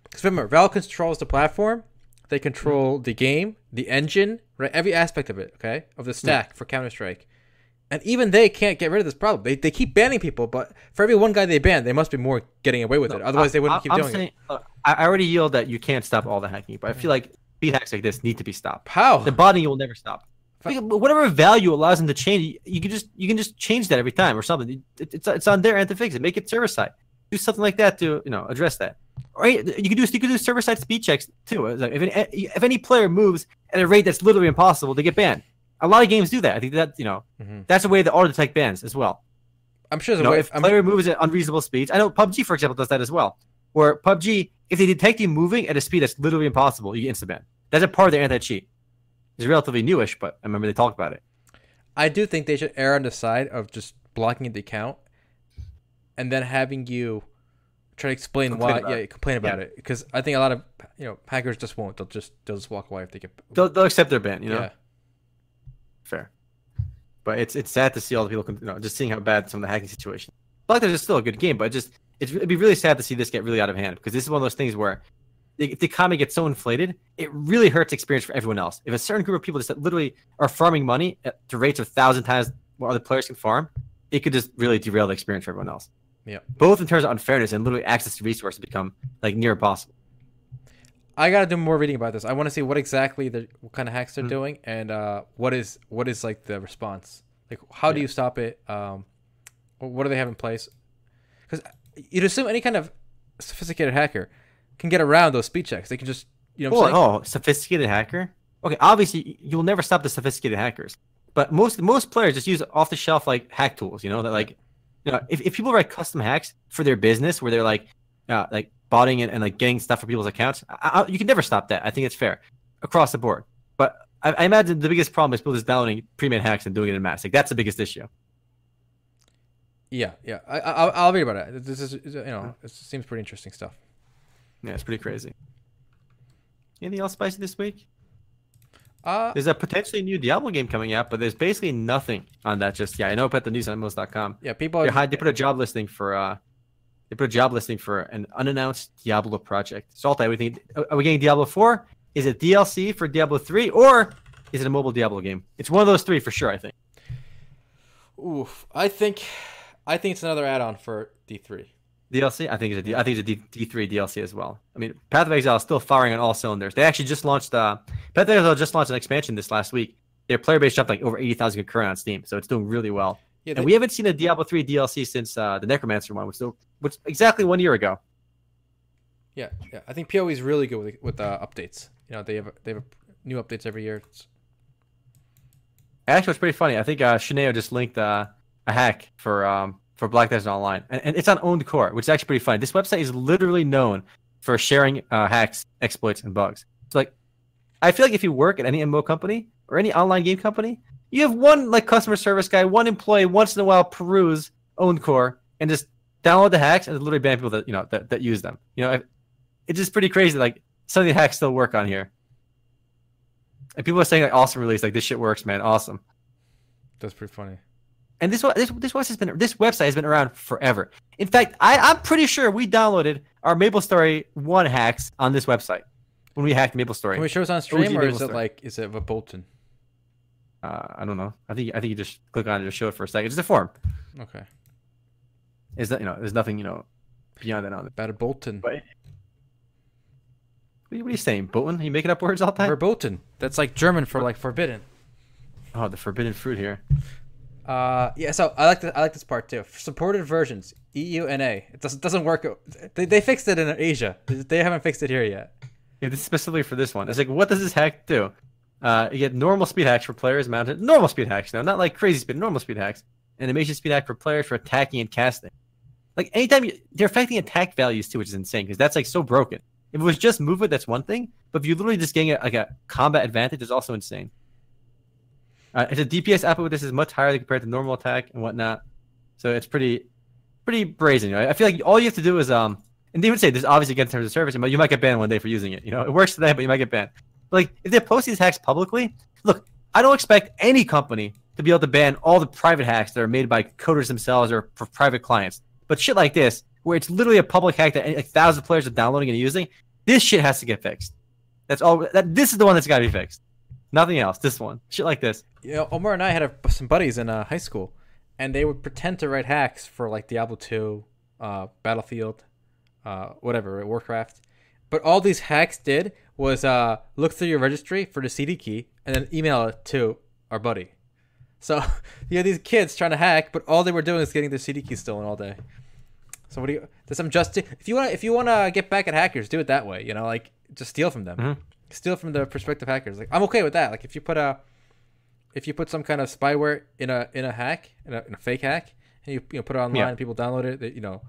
because remember, Valve controls the platform, they control mm-hmm. the game, the engine, right? Every aspect of it, okay, of the stack mm-hmm. for Counter-Strike, and even they can't get rid of this problem. They they keep banning people, but for every one guy they ban, there must be more getting away with no, it. Otherwise, I, they wouldn't I, keep I'm doing saying, it. Look, I already yield that you can't stop all the hacking, but mm-hmm. I feel like speed hacks like this need to be stopped. How the botting will never stop. Whatever value allows them to change, you can just you can just change that every time or something. It, it's it's on their end to fix it. Make it server side. Do something like that to you know address that. Right? You can do you can do server side speed checks too. Like if any, if any player moves at a rate that's literally impossible, they get banned. A lot of games do that. I think that you know mm-hmm. that's a way that auto detect bans as well. I'm sure there's you know, a way. If I'm... player moves at unreasonable speeds, I know P U B G for example does that as well. Where P U B G, if they detect you moving at a speed that's literally impossible, you insta ban. That's a part of their anti cheat. It's relatively newish, but I remember they talked about it. I do think they should err on the side of just blocking the account and then having you try to explain complain why. About yeah, it. complain about yeah. it because I think a lot of you know hackers just won't. They'll just they'll just walk away if they get. They'll, they'll accept their ban, you know. Yeah. Fair, but it's it's sad to see all the people. You know, just seeing how bad some of the hacking situation. Black Desert is still a good game, but it just it'd be really sad to see this get really out of hand because this is one of those things where. If the economy gets so inflated, it really hurts experience for everyone else. If a certain group of people just literally are farming money at the rates of a thousand times what other players can farm, it could just really derail the experience for everyone else. Yeah. Both in terms of unfairness and literally access to resources become like near impossible. I gotta do more reading about this. I want to see what exactly the what kind of hacks they're mm-hmm. doing and uh, what is what is like the response. Like, how yeah. do you stop it? Um, what do they have in place? Because you'd assume any kind of sophisticated hacker can get around those speed checks. They can just, you know what I'm oh, saying? Oh, sophisticated hacker? Okay, obviously, you'll never stop the sophisticated hackers. But most most players just use off-the-shelf, like, hack tools, you know? That, like, you know, if, if people write custom hacks for their business where they're, like, uh, like botting and, and, like, getting stuff from people's accounts, I, I, you can never stop that. I think it's fair across the board. But I, I imagine the biggest problem is people just downloading pre-made hacks and doing it in mass. Like, that's the biggest issue. Yeah, yeah. I, I, I'll read about it. This is, you know, it seems pretty interesting stuff. Yeah, it's pretty crazy. Anything else spicy this week? Uh, there's a potentially new Diablo game coming out, but there's basically nothing on that just yet. I know about the news on M M Os dot com. Yeah, people are, they put a job listing for uh, they put a job listing for an unannounced Diablo project. So Altai, we think, are we getting Diablo four? Is it D L C for Diablo three, or is it a mobile Diablo game? It's one of those three for sure, I think. Oof, I think, I think it's another add-on for D three. D L C? I think it's a, D, I think it's a D, D3 DLC as well. I mean, Path of Exile is still firing on all cylinders. They actually just launched, uh, Path of Exile just launched an expansion this last week. Their player base jumped like over eighty thousand concurrent on Steam, so it's doing really well. Yeah, they, and we haven't seen a Diablo three D L C since uh, the Necromancer one, which still, which exactly one year ago. Yeah, yeah. I think PoE is really good with with uh, updates. You know, they have they have new updates every year. It's... Actually, it's pretty funny. I think uh, Shineo just linked uh, a hack for. Um, For Black Desert Online, and, and it's on owned core, which is actually pretty funny. This website is literally known for sharing uh, hacks, exploits, and bugs. So, like, I feel like if you work at any M M O company or any online game company, you have one like customer service guy, one employee, once in a while peruse owned core and just download the hacks and literally ban people that you know that, that use them. You know, it's just pretty crazy. Like, some of the hacks still work on here, and people are saying like, "Awesome release! Like, this shit works, man! Awesome." That's pretty funny. And this this this website has been this website has been around forever. In fact, I, I'm pretty sure we downloaded our MapleStory one hacks on this website when we hacked MapleStory. Can we show us on stream, or, or is it like is it Verboten? Uh, I don't know. I think I think you just click on it to show it for a second. It's just a form. Okay. Is that you know? There's nothing you know beyond that on it. Verboten. What, what are you saying, Bolton? Are you making up words all the time? Verboten. That's like German for like forbidden. Oh, the forbidden fruit here. Uh, yeah, so I like the, I like this part too. Supported versions E U N A. It doesn't doesn't work. They they fixed it in Asia. They haven't fixed it here yet. Yeah, this is specifically for this one. It's like, what does this hack do? Uh, you get normal speed hacks for players mounted normal speed hacks now, not like crazy speed, normal speed hacks. Animation speed hack for players for attacking and casting. Like anytime you, they're affecting attack values too, which is insane because that's like so broken. If it was just movement, that's one thing. But if you're literally just getting a, like a combat advantage, it's also insane. Uh, it's a D P S output with this is much higher compared to normal attack and whatnot, so it's pretty, pretty brazen. You know? I feel like all you have to do is um, and they would say this obviously against terms of service, but you might get banned one day for using it. You know, it works today, but you might get banned. But, like if they post these hacks publicly, look, I don't expect any company to be able to ban all the private hacks that are made by coders themselves or for private clients. But shit like this, where it's literally a public hack that like, thousands of players are downloading and using, this shit has to get fixed. That's all. That this is the one that's got to be fixed. Nothing else. This one. Shit like this. You know, Omar and I had a, some buddies in uh, high school, and they would pretend to write hacks for like Diablo two, uh, Battlefield, uh, whatever, Warcraft. But all these hacks did was uh, look through your registry for the C D key and then email it to our buddy. So you had these kids trying to hack, but all they were doing is getting their C D key stolen all day. So what do you? There's some justice. If you want, if you want to get back at hackers, do it that way. You know, like just steal from them. Mm-hmm. Steal from the prospective hackers. Like I'm okay with that. Like if you put a, if you put some kind of spyware in a in a hack in a, in a fake hack, and you you know, put it online yeah. and people download it, they, you know,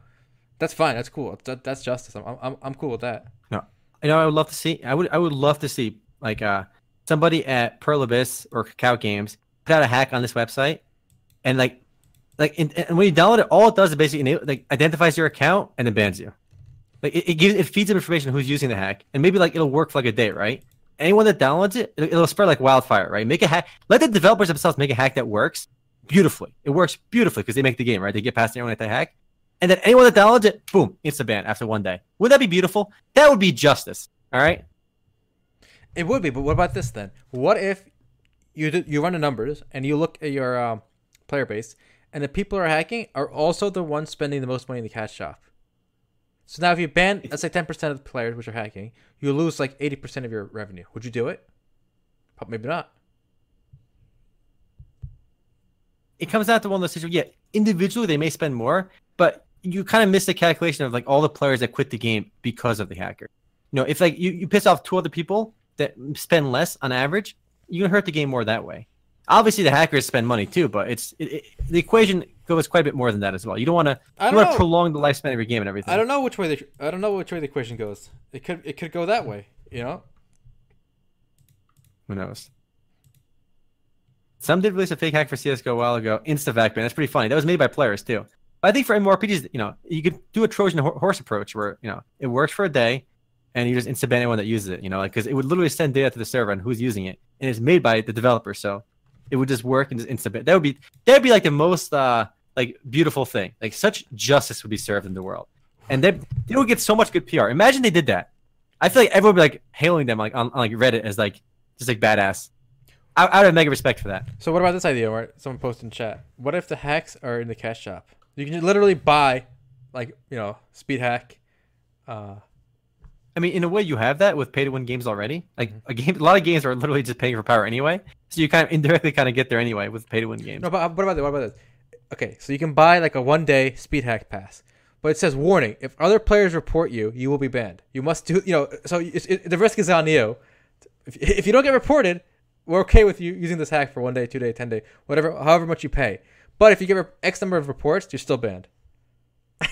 that's fine. That's cool. That, that's justice. I'm I'm I'm cool with that. No, you know I would love to see. I would I would love to see like uh somebody at Pearl Abyss or Cacao Games put out a hack on this website, and like like in, and when you download it, all it does is basically enable, like identifies your account and then bans you. Like it, it gives, it feeds them information on who's using the hack, and maybe like it'll work for like a day, right? Anyone that downloads it, it'll, it'll spread like wildfire, right? Make a hack. Let the developers themselves make a hack that works beautifully. It works beautifully because they make the game, right? They get past anyone at that hack, and then anyone that downloads it, boom, insta ban after one day. Would that be beautiful? That would be justice. All right. It would be, but what about this then? What if you do, you run the numbers and you look at your um, player base, and the people who are hacking are also the ones spending the most money in the cash shop? So now if you ban, let's say ten percent of the players which are hacking, you lose like eighty percent of your revenue. Would you do it? Maybe not. it comes out to one of those situations. Yeah, individually they may spend more, but you kind of miss the calculation of like all the players that quit the game because of the hacker. You know, if like you, you piss off two other people that spend less on average, you're gonna hurt the game more that way. Obviously, the hackers spend money too, but it's it, it, the equation goes quite a bit more than that as well. You don't want to you want to prolong the lifespan of your game and everything. I don't know which way the I don't know which way the equation goes. It could it could go that way, you know. Who knows? Some did release a fake hack for C S G O a while ago. Insta-vac ban. That's pretty funny. That was made by players too. But I think for M M O R P Gs, you know, you could do a Trojan horse approach where you know it works for a day, and you just insta-ban anyone that uses it. You know, like because it would literally send data to the server on who's using it, and it's made by the developer, so. It would just work and just insta-ban. That would be that would be like the most uh, like beautiful thing. Like such justice would be served in the world, and they they would get so much good P R. Imagine they did that. I feel like everyone would be like hailing them like on, on like Reddit as like just like badass. I, I would have mega respect for that. So what about this idea? Where someone posted in chat, what if the hacks are in the cash shop? You can just literally buy, like you know, speed hack. Uh... I mean, in a way, you have that with pay-to-win games already. Like a game, a lot of games are literally just paying for power anyway. So you kind of indirectly kind of get there anyway with pay-to-win games. No, but what about this? What about this? Okay, so you can buy like a one-day speed hack pass, but it says warning: if other players report you, you will be banned. You must do, you know. So it's, it, the risk is on you. If, if you don't get reported, we're okay with you using this hack for one day, two day, ten day, whatever, however much you pay. But if you give X number of reports, you're still banned.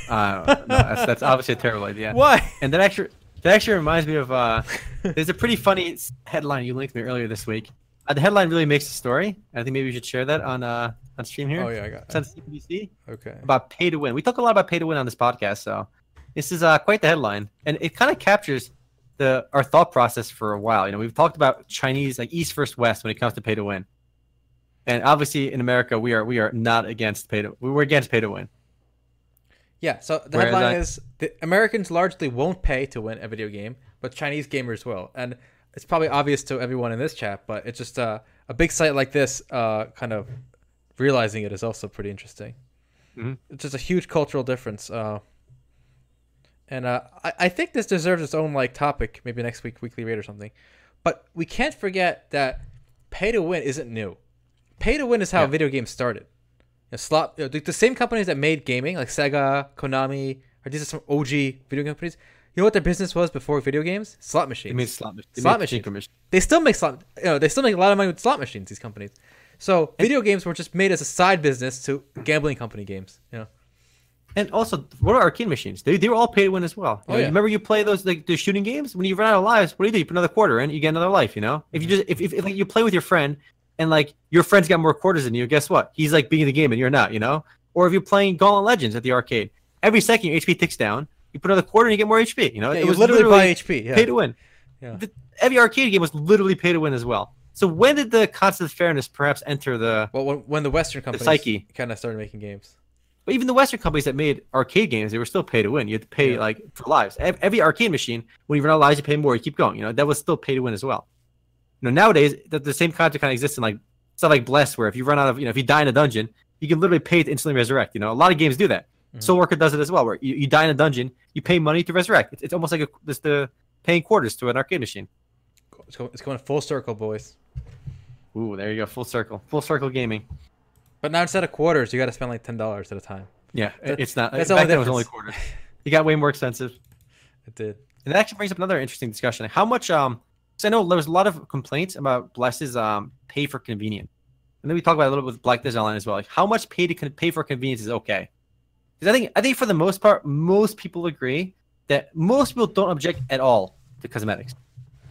Uh, no, that's, that's obviously a terrible idea. Why? And that actually. That actually reminds me of, uh, there's a pretty funny headline you linked me earlier this week. Uh, the headline really makes the story. I think maybe we should share that on uh, on stream here. Oh, yeah, I got it. It's on C P B C. Okay. About pay to win. We talk a lot about pay to win on this podcast, so this is uh, quite the headline. And it kind of captures the our thought process for a while. You know, we've talked about Chinese, like East versus West when it comes to pay to win. And obviously in America, we are we are not against pay to win. We're against pay to win. Yeah, so the Whereas headline I... is the Americans largely won't pay to win a video game, but Chinese gamers will. And it's probably obvious to everyone in this chat, but it's just uh, a big site like this uh, kind of realizing it is also pretty interesting. Mm-hmm. It's just a huge cultural difference. Uh, and uh, I, I think this deserves its own like topic, maybe next week, Weekly Raid or something. But we can't forget that pay to win isn't new. Pay to win is how yeah. video games started. You know, slot, you know, the, the same companies that made gaming, like Sega, Konami, or these are some O G video game companies. You know what their business was before video games? Slot machines. They made slot, they slot made machines. They still make slot. You know, they still make a lot of money with slot machines. These companies. So and, video games were just made as a side business to gambling company games. You know. And also, what are arcade machines? They they were all pay to win as well. You oh, know, yeah. Remember, you play those like the shooting games. When you run out of lives, what do you do? You put another quarter in, you get another life. You know, if you just if if, if like, you play with your friend. And like your friend's got more quarters than you. Guess what? He's like beating the game, and you're not. You know. Or if you're playing Gauntlet Legends at the arcade, every second your H P ticks down. You put another quarter, and you get more H P. You know. Yeah, it was literally, literally buy H P. Yeah. Pay to win. Yeah. The, every arcade game was literally pay to win as well. So when did the concept of fairness perhaps enter the? Well, when, when the Western companies the psyche. kind of started making games. But even the Western companies that made arcade games, they were still pay to win. You had to pay yeah. like for lives. Every arcade machine, when you run out of lives, you pay more. You keep going. You know that was still pay to win as well. You know, nowadays the, the same concept kind of exists in like stuff like Bless, where if you run out of, you know, if you die in a dungeon, you can literally pay to instantly resurrect. You know, a lot of games do that. Mm-hmm. Soul Worker does it as well, where you, you die in a dungeon, you pay money to resurrect. It's, it's almost like a, it's the paying quarters to an arcade machine. It's going, it's going full circle, boys. Ooh, there you go, full circle, full circle gaming. But now instead of quarters, you got to spend like ten dollars at a time. Yeah, that, it's not. That's back then it was only quarters. It got way more expensive. It did, and that actually brings up another interesting discussion. How much um. So I know there was a lot of complaints about Bless's um, pay for convenience. And then we talked about it a little bit with Black Desert Online as well. Like how much pay to pay for convenience is okay. Because I think I think for the most part, most people agree that most people don't object at all to cosmetics.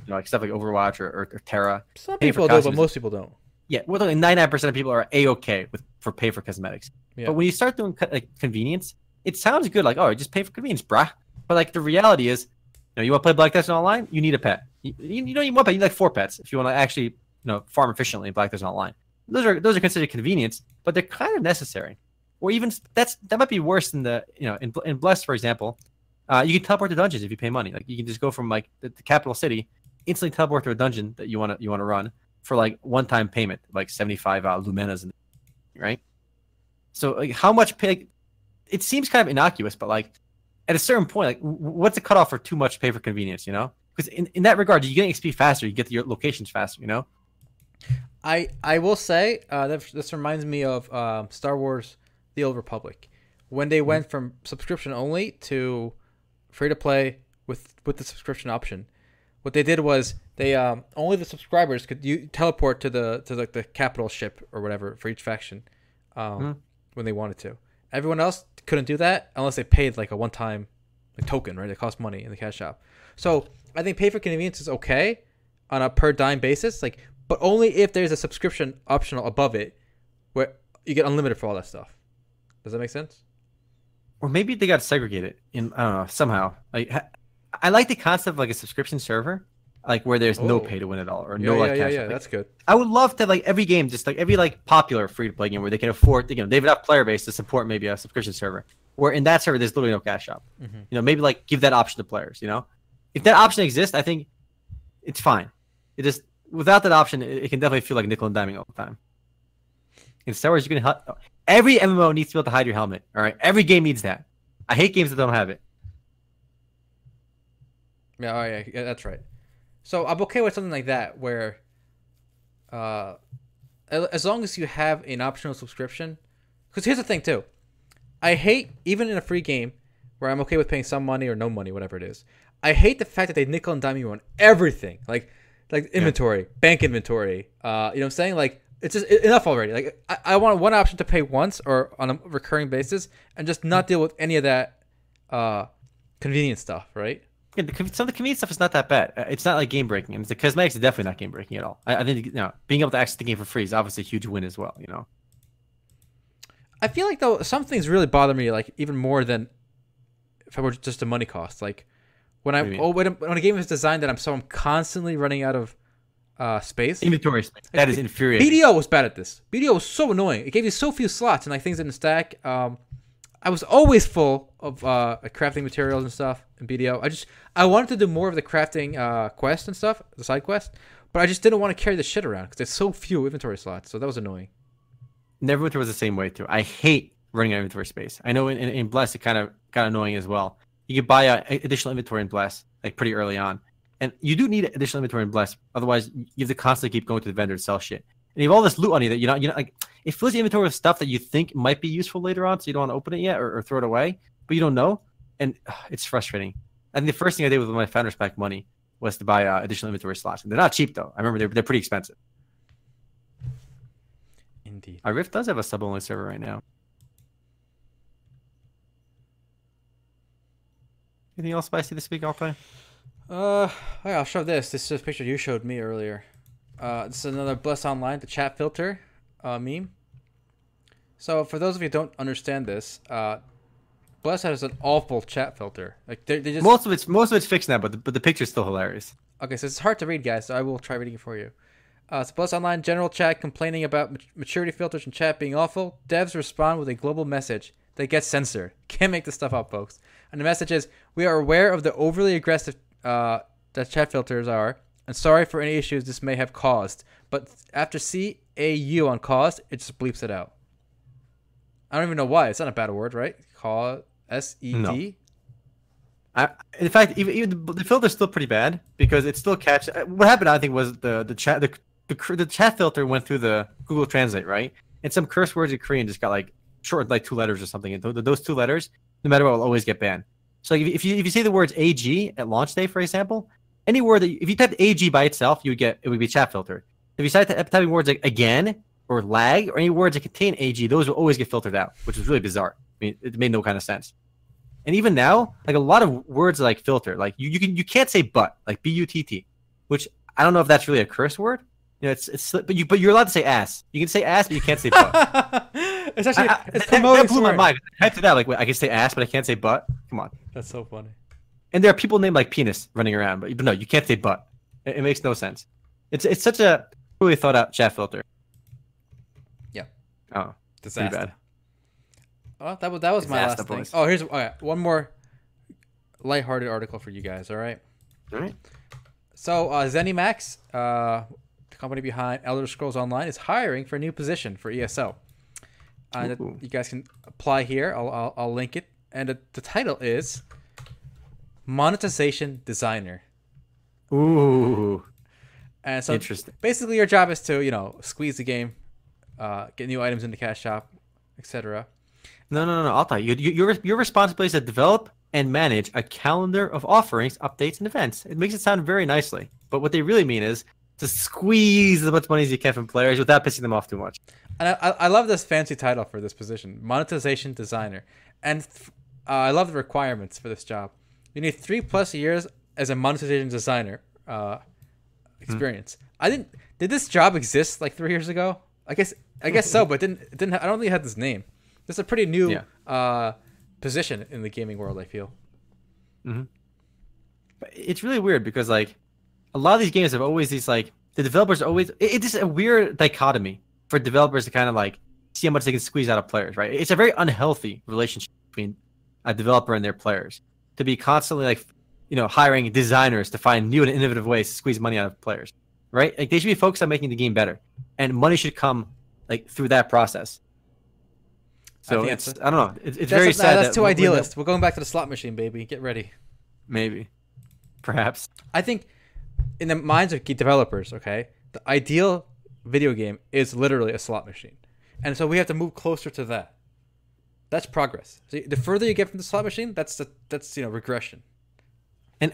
You know, like stuff like Overwatch or, or, or Terra. Some people do, but most people don't. Yeah, we're talking ninety-nine percent of people are A-okay with for pay for cosmetics. Yeah. But when you start doing co- like convenience, it sounds good. Like, oh, just pay for convenience, brah. But like the reality is, you know, you want to play Black Desert Online? You need a pet. You, you don't even want a pet. You need like four pets if you want to actually, you know, farm efficiently in Black Desert Online. Those are those are considered convenience, but they're kind of necessary. Or even that's that might be worse than the you know in in Bless, for example, uh, you can teleport to dungeons if you pay money. Like you can just go from like the, the capital city, instantly teleport to a dungeon that you want to you want to run for like one time payment, like seventy-five uh, lumenas, in the, right? So like how much pay? It seems kind of innocuous, but like. At a certain point, like, what's the cutoff for too much pay for convenience, you know? Because in, in that regard, you get X P faster, you get your locations faster, you know? I I will say uh, that, this reminds me of uh, Star Wars: The Old Republic, when they mm. went from subscription only to free to play with with the subscription option. What they did was they um, only the subscribers could you teleport to the to like the, the capital ship or whatever for each faction um, mm. when they wanted to. Everyone else couldn't do that unless they paid like a one time like, token, right? It costs money in the cash shop. So I think pay for convenience is okay on a per dime basis, like, but only if there's a subscription optional above it where you get unlimited for all that stuff. Does that make sense? Or maybe they got segregated in I don't know somehow. Like I like the concept of like a subscription server, like where there's oh. no pay to win at all or yeah, no yeah, like yeah, cash. Yeah, like, that's good. I would love to like every game, just like every like popular free to play game where they can afford, you know, they've got player base to support maybe a subscription server. Where in that server there's literally no cash shop. Mm-hmm. You know, maybe like give that option to players. You know, if that option exists, I think it's fine. It just without that option, it, it can definitely feel like nickel and diming all the time. In Star Wars, you can help. Every M M O needs to be able to hide your helmet. All right, every game needs that. I hate games that don't have it. Yeah, oh yeah, yeah, that's right. So I'm okay with something like that, where, uh, as long as you have an optional subscription. Because here's the thing too, I hate even in a free game where I'm okay with paying some money or no money, whatever it is. I hate the fact that they nickel and dime you on everything, like like inventory, yeah. bank inventory. Uh, you know what I'm saying? Like. It's just enough already. Like I, I want one option to pay once or on a recurring basis, and just not deal with any of that uh, convenience stuff, right? Yeah, the, some of the convenience stuff is not that bad. It's not like game breaking. I mean, the cosmetics is definitely not game breaking at all. I, I think you know, being able to access the game for free is obviously a huge win as well. You know, I feel like though some things really bother me, like even more than if I were just the money cost. Like when I oh when, when a game is designed that I'm so I'm constantly running out of. Uh, space inventory space. That like, is infuriating. B D O was bad at this. B D O was so annoying. It gave you so few slots and like things didn't stack. Um, I was always full of uh crafting materials and stuff in B D O. I just I wanted to do more of the crafting uh quest and stuff, the side quest, but I just didn't want to carry the shit around because there's so few inventory slots. So that was annoying. Neverwinter was the same way too. I hate running out of inventory space. I know in, in, in Bless it kind of got annoying as well. You could buy a, additional inventory in Bless like pretty early on. And you do need additional inventory in Bless. Otherwise, you have to constantly keep going to the vendor to sell shit. And you have all this loot on you that you're not, you're not like, it fills the inventory with stuff that you think might be useful later on, so you don't want to open it yet or, or throw it away, but you don't know. And uh, it's frustrating. And the first thing I did with my Founders Pack money was to buy uh, additional inventory slots. And they're not cheap, though. I remember they're, they're pretty expensive. Indeed. Our Rift does have a sub-only server right now. Anything else spicy this week, Altai? Uh, right, I'll show this. This is a picture you showed me earlier. Uh, this is another Bless Online, the chat filter uh, meme. So for those of you who don't understand this, uh, Bless has an awful chat filter. Like they just most of it's most of it's fixed now, but the, but the picture's still hilarious. Okay, so it's hard to read, guys. So I will try reading it for you. Uh, it's Bless Online general chat complaining about mat- maturity filters and chat being awful. Devs respond with a global message. They get censored. Can't make this stuff up, folks. And the message is: we are aware of the overly aggressive. Uh, that chat filters are, and sorry for any issues this may have caused. But after C A U on caused, it just bleeps it out. I don't even know why. It's not a bad word, right? Cause S E D? No. I, in fact, even, even the, the filter's still pretty bad because it still catches. What happened, I think, was the the chat the, the the chat filter went through the Google Translate, right? And some curse words in Korean just got like short, like two letters or something. And th- those two letters, no matter what, will always get banned. So like if you if you say the words A G at launch day, for example, any word that you, if you typed A G by itself, you would get it would be chat filtered. If you start typing words like again or lag or any words that contain A G, those will always get filtered out, which is really bizarre. I mean, it made no kind of sense. And even now, like a lot of words like filter, like you, you can you can't say but, like B U T T, which I don't know if that's really a curse word. You know, it's it's but you but you're allowed to say ass. You can say ass, but you can't say butt. It's actually I, it's I, that blew my mind. I typed it out like wait, I can say ass, but I can't say butt. Come on, that's so funny. And there are people named like penis running around, but, but no, you can't say butt. It, it makes no sense. It's it's such a really thought out chat filter. Yeah. Oh, disaster. Bad. Oh, that was that was disaster, my last boys. Thing. Oh, here's all right, one more lighthearted article for you guys. All right. All right. So uh, ZeniMax, uh, the company behind Elder Scrolls Online, is hiring for a new position for E S O. Uh, that you guys can apply here. I'll I'll, I'll link it. And the, the title is Monetization Designer. Ooh. And so Interesting. basically your job is to, you know, squeeze the game, uh, get new items in the cash shop, et cetera. No, no, no, no. I'll tell you. you, you your, your responsibility is to develop and manage a calendar of offerings, updates, and events. It makes it sound very nicely. But what they really mean is to squeeze as much money as you can from players without pissing them off too much. And I, I love this fancy title for this position, Monetization Designer. And uh, I love the requirements for this job. You need three plus years as a monetization designer uh, experience. Hmm. I didn't. Did this job exist like three years ago? I guess. I guess so, but didn't. Didn't. I don't think it had this name. This is a pretty new yeah. uh, position in the gaming world, I feel. Mm-hmm. But it's really weird because, like, a lot of these games have always these, like, the developers are always... It, it's just a weird dichotomy for developers to kind of, like, see how much they can squeeze out of players, right? It's a very unhealthy relationship between a developer and their players to be constantly, like, you know, hiring designers to find new and innovative ways to squeeze money out of players, right? Like, they should be focused on making the game better. And money should come, like, through that process. So I it's, I don't know. It's, it's very a, sad. No, that's that too we're, idealist. We're going back to the slot machine, baby. Get ready. Maybe. Perhaps. I think in the minds of developers, okay, the ideal video game is literally a slot machine. And so we have to move closer to that. That's progress. So the further you get from the slot machine, that's the, that's, you know, regression. And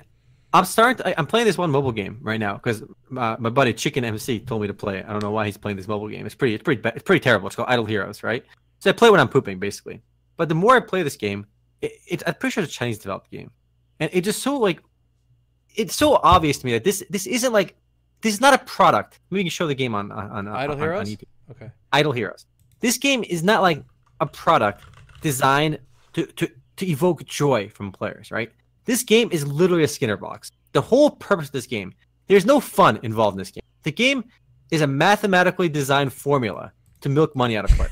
I'm starting to, I'm playing this one mobile game right now because my, my buddy Chicken M C told me to play it. I don't know why he's playing this mobile game. It's pretty, it's pretty, it's pretty terrible. It's called Idle Heroes, right? So I play when I'm pooping, basically. But the more I play this game, it, it, I'm pretty sure it's a Chinese-developed game. And it just so, like, it's so obvious to me that this this isn't, like, this is not a product. Maybe you can show the game on, on, on, Idle on, Heroes? on YouTube. Okay. Idle Heroes. This game is not, like, a product designed to, to, to evoke joy from players, right? This game is literally a Skinner box. The whole purpose of this game, there's no fun involved in this game. The game is a mathematically designed formula to milk money out of players.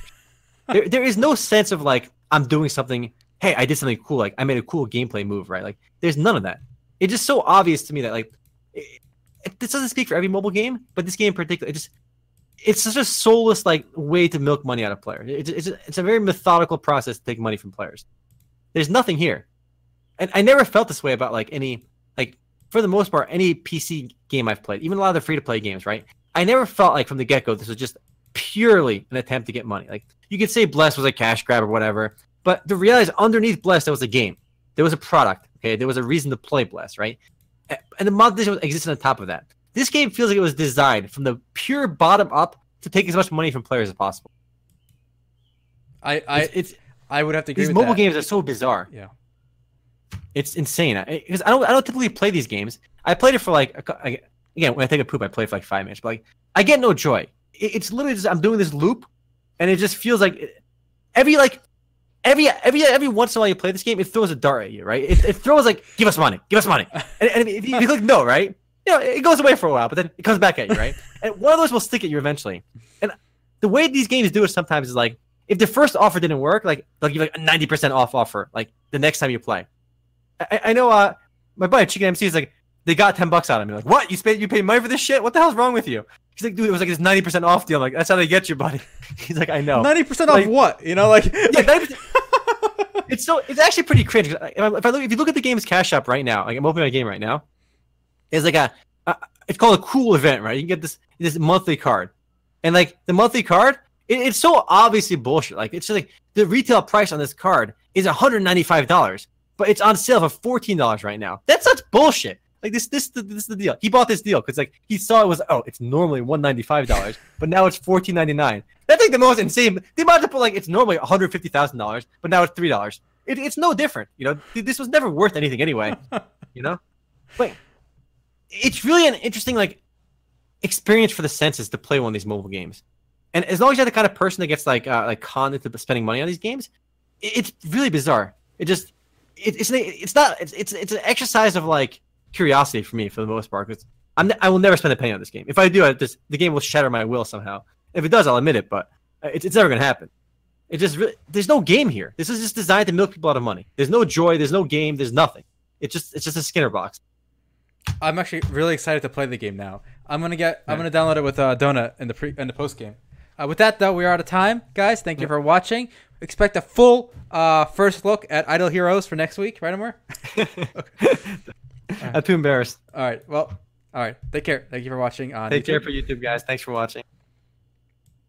There, there is no sense of, like, I'm doing something, hey, I did something cool, like, I made a cool gameplay move, right? Like, there's none of that. It's just so obvious to me that, like, it, it, this doesn't speak for every mobile game, but this game in particular, it just, it's such a soulless, like, way to milk money out of players. It, it, it's, it's a very methodical process to take money from players. There's nothing here. And I never felt this way about, like, any, like, for the most part, any P C game I've played, even a lot of the free-to-play games, right? I never felt like from the get-go this was just purely an attempt to get money. Like, you could say Bless was a cash grab or whatever, but the reality is underneath Bless there was a game, there was a product, okay, there was a reason to play Bless, right? And the monetization exists on top of that. This game feels like it was designed from the pure bottom up to take as much money from players as possible. I I it's, it's I would have to agree. These with mobile that. games are so bizarre. Yeah, it's insane because I, I don't I don't typically play these games. I played it for like a, again when I take a poop I play it for like five minutes, but like I get no joy. It's literally just I'm doing this loop, and it just feels like it, every like every every every once in a while you play this game, it throws a dart at you, right? It, it throws like give us money, give us money, and, and if you click no, right? You know it goes away for a while, but then it comes back at you, right? And one of those will stick at you eventually. And the way these games do it sometimes is like if the first offer didn't work, like they'll give like a ninety percent off offer like the next time you play. I, I know uh my buddy Chicken M C is like they got ten bucks out of me. Like what? You spent you paid money for this shit? What the hell's wrong with you? He's like, dude, it was like this ninety percent off deal. I'm like, that's how they get you, buddy. He's like, I know. ninety percent off what? You know, like... Yeah, ninety percent... It's so... It's actually pretty cringe. If, I, if, I look, if you look at the game's cash shop right now, like I'm opening my game right now, it's like a... a it's called a cool event, right? You can get this this monthly card. And, like, the monthly card, it, it's so obviously bullshit. Like, it's just like the retail price on this card is one hundred ninety-five dollars, but it's on sale for fourteen dollars right now. That's such bullshit. Like this, this, this is the deal. He bought this deal because like he saw it was oh, it's normally one ninety five dollars, but now it's fourteen ninety nine. That's like the most insane. They might have to put like it's normally one hundred fifty thousand dollars, but now it's three dollars. It, it's no different, you know. This was never worth anything anyway, you know. But it's really an interesting like experience for the senses to play one of these mobile games, and as long as you're the kind of person that gets like uh, like conned into spending money on these games, it, it's really bizarre. It just it, it's it's not it's it's it's an exercise of like. Curiosity for me, for the most part, because I'm I will never spend a penny on this game. If I do, I just, the game will shatter my will somehow. If it does, I'll admit it, but it's it's never gonna happen. It just really, there's no game here. This is just designed to milk people out of money. There's no joy. There's no game. There's nothing. It's just it's just a Skinner box. I'm actually really excited to play the game now. I'm gonna get yeah. I'm gonna download it with uh, Donut in the pre in the post game. Uh, with that though, we are out of time, guys. Thank yeah. you for watching. Expect a full uh, first look at Idle Heroes for next week, right, Amor? Okay. All right. I'm too embarrassed. All right. Well, All right. Take care. Thank you for watching. On Take YouTube. care for YouTube, guys. Thanks for watching.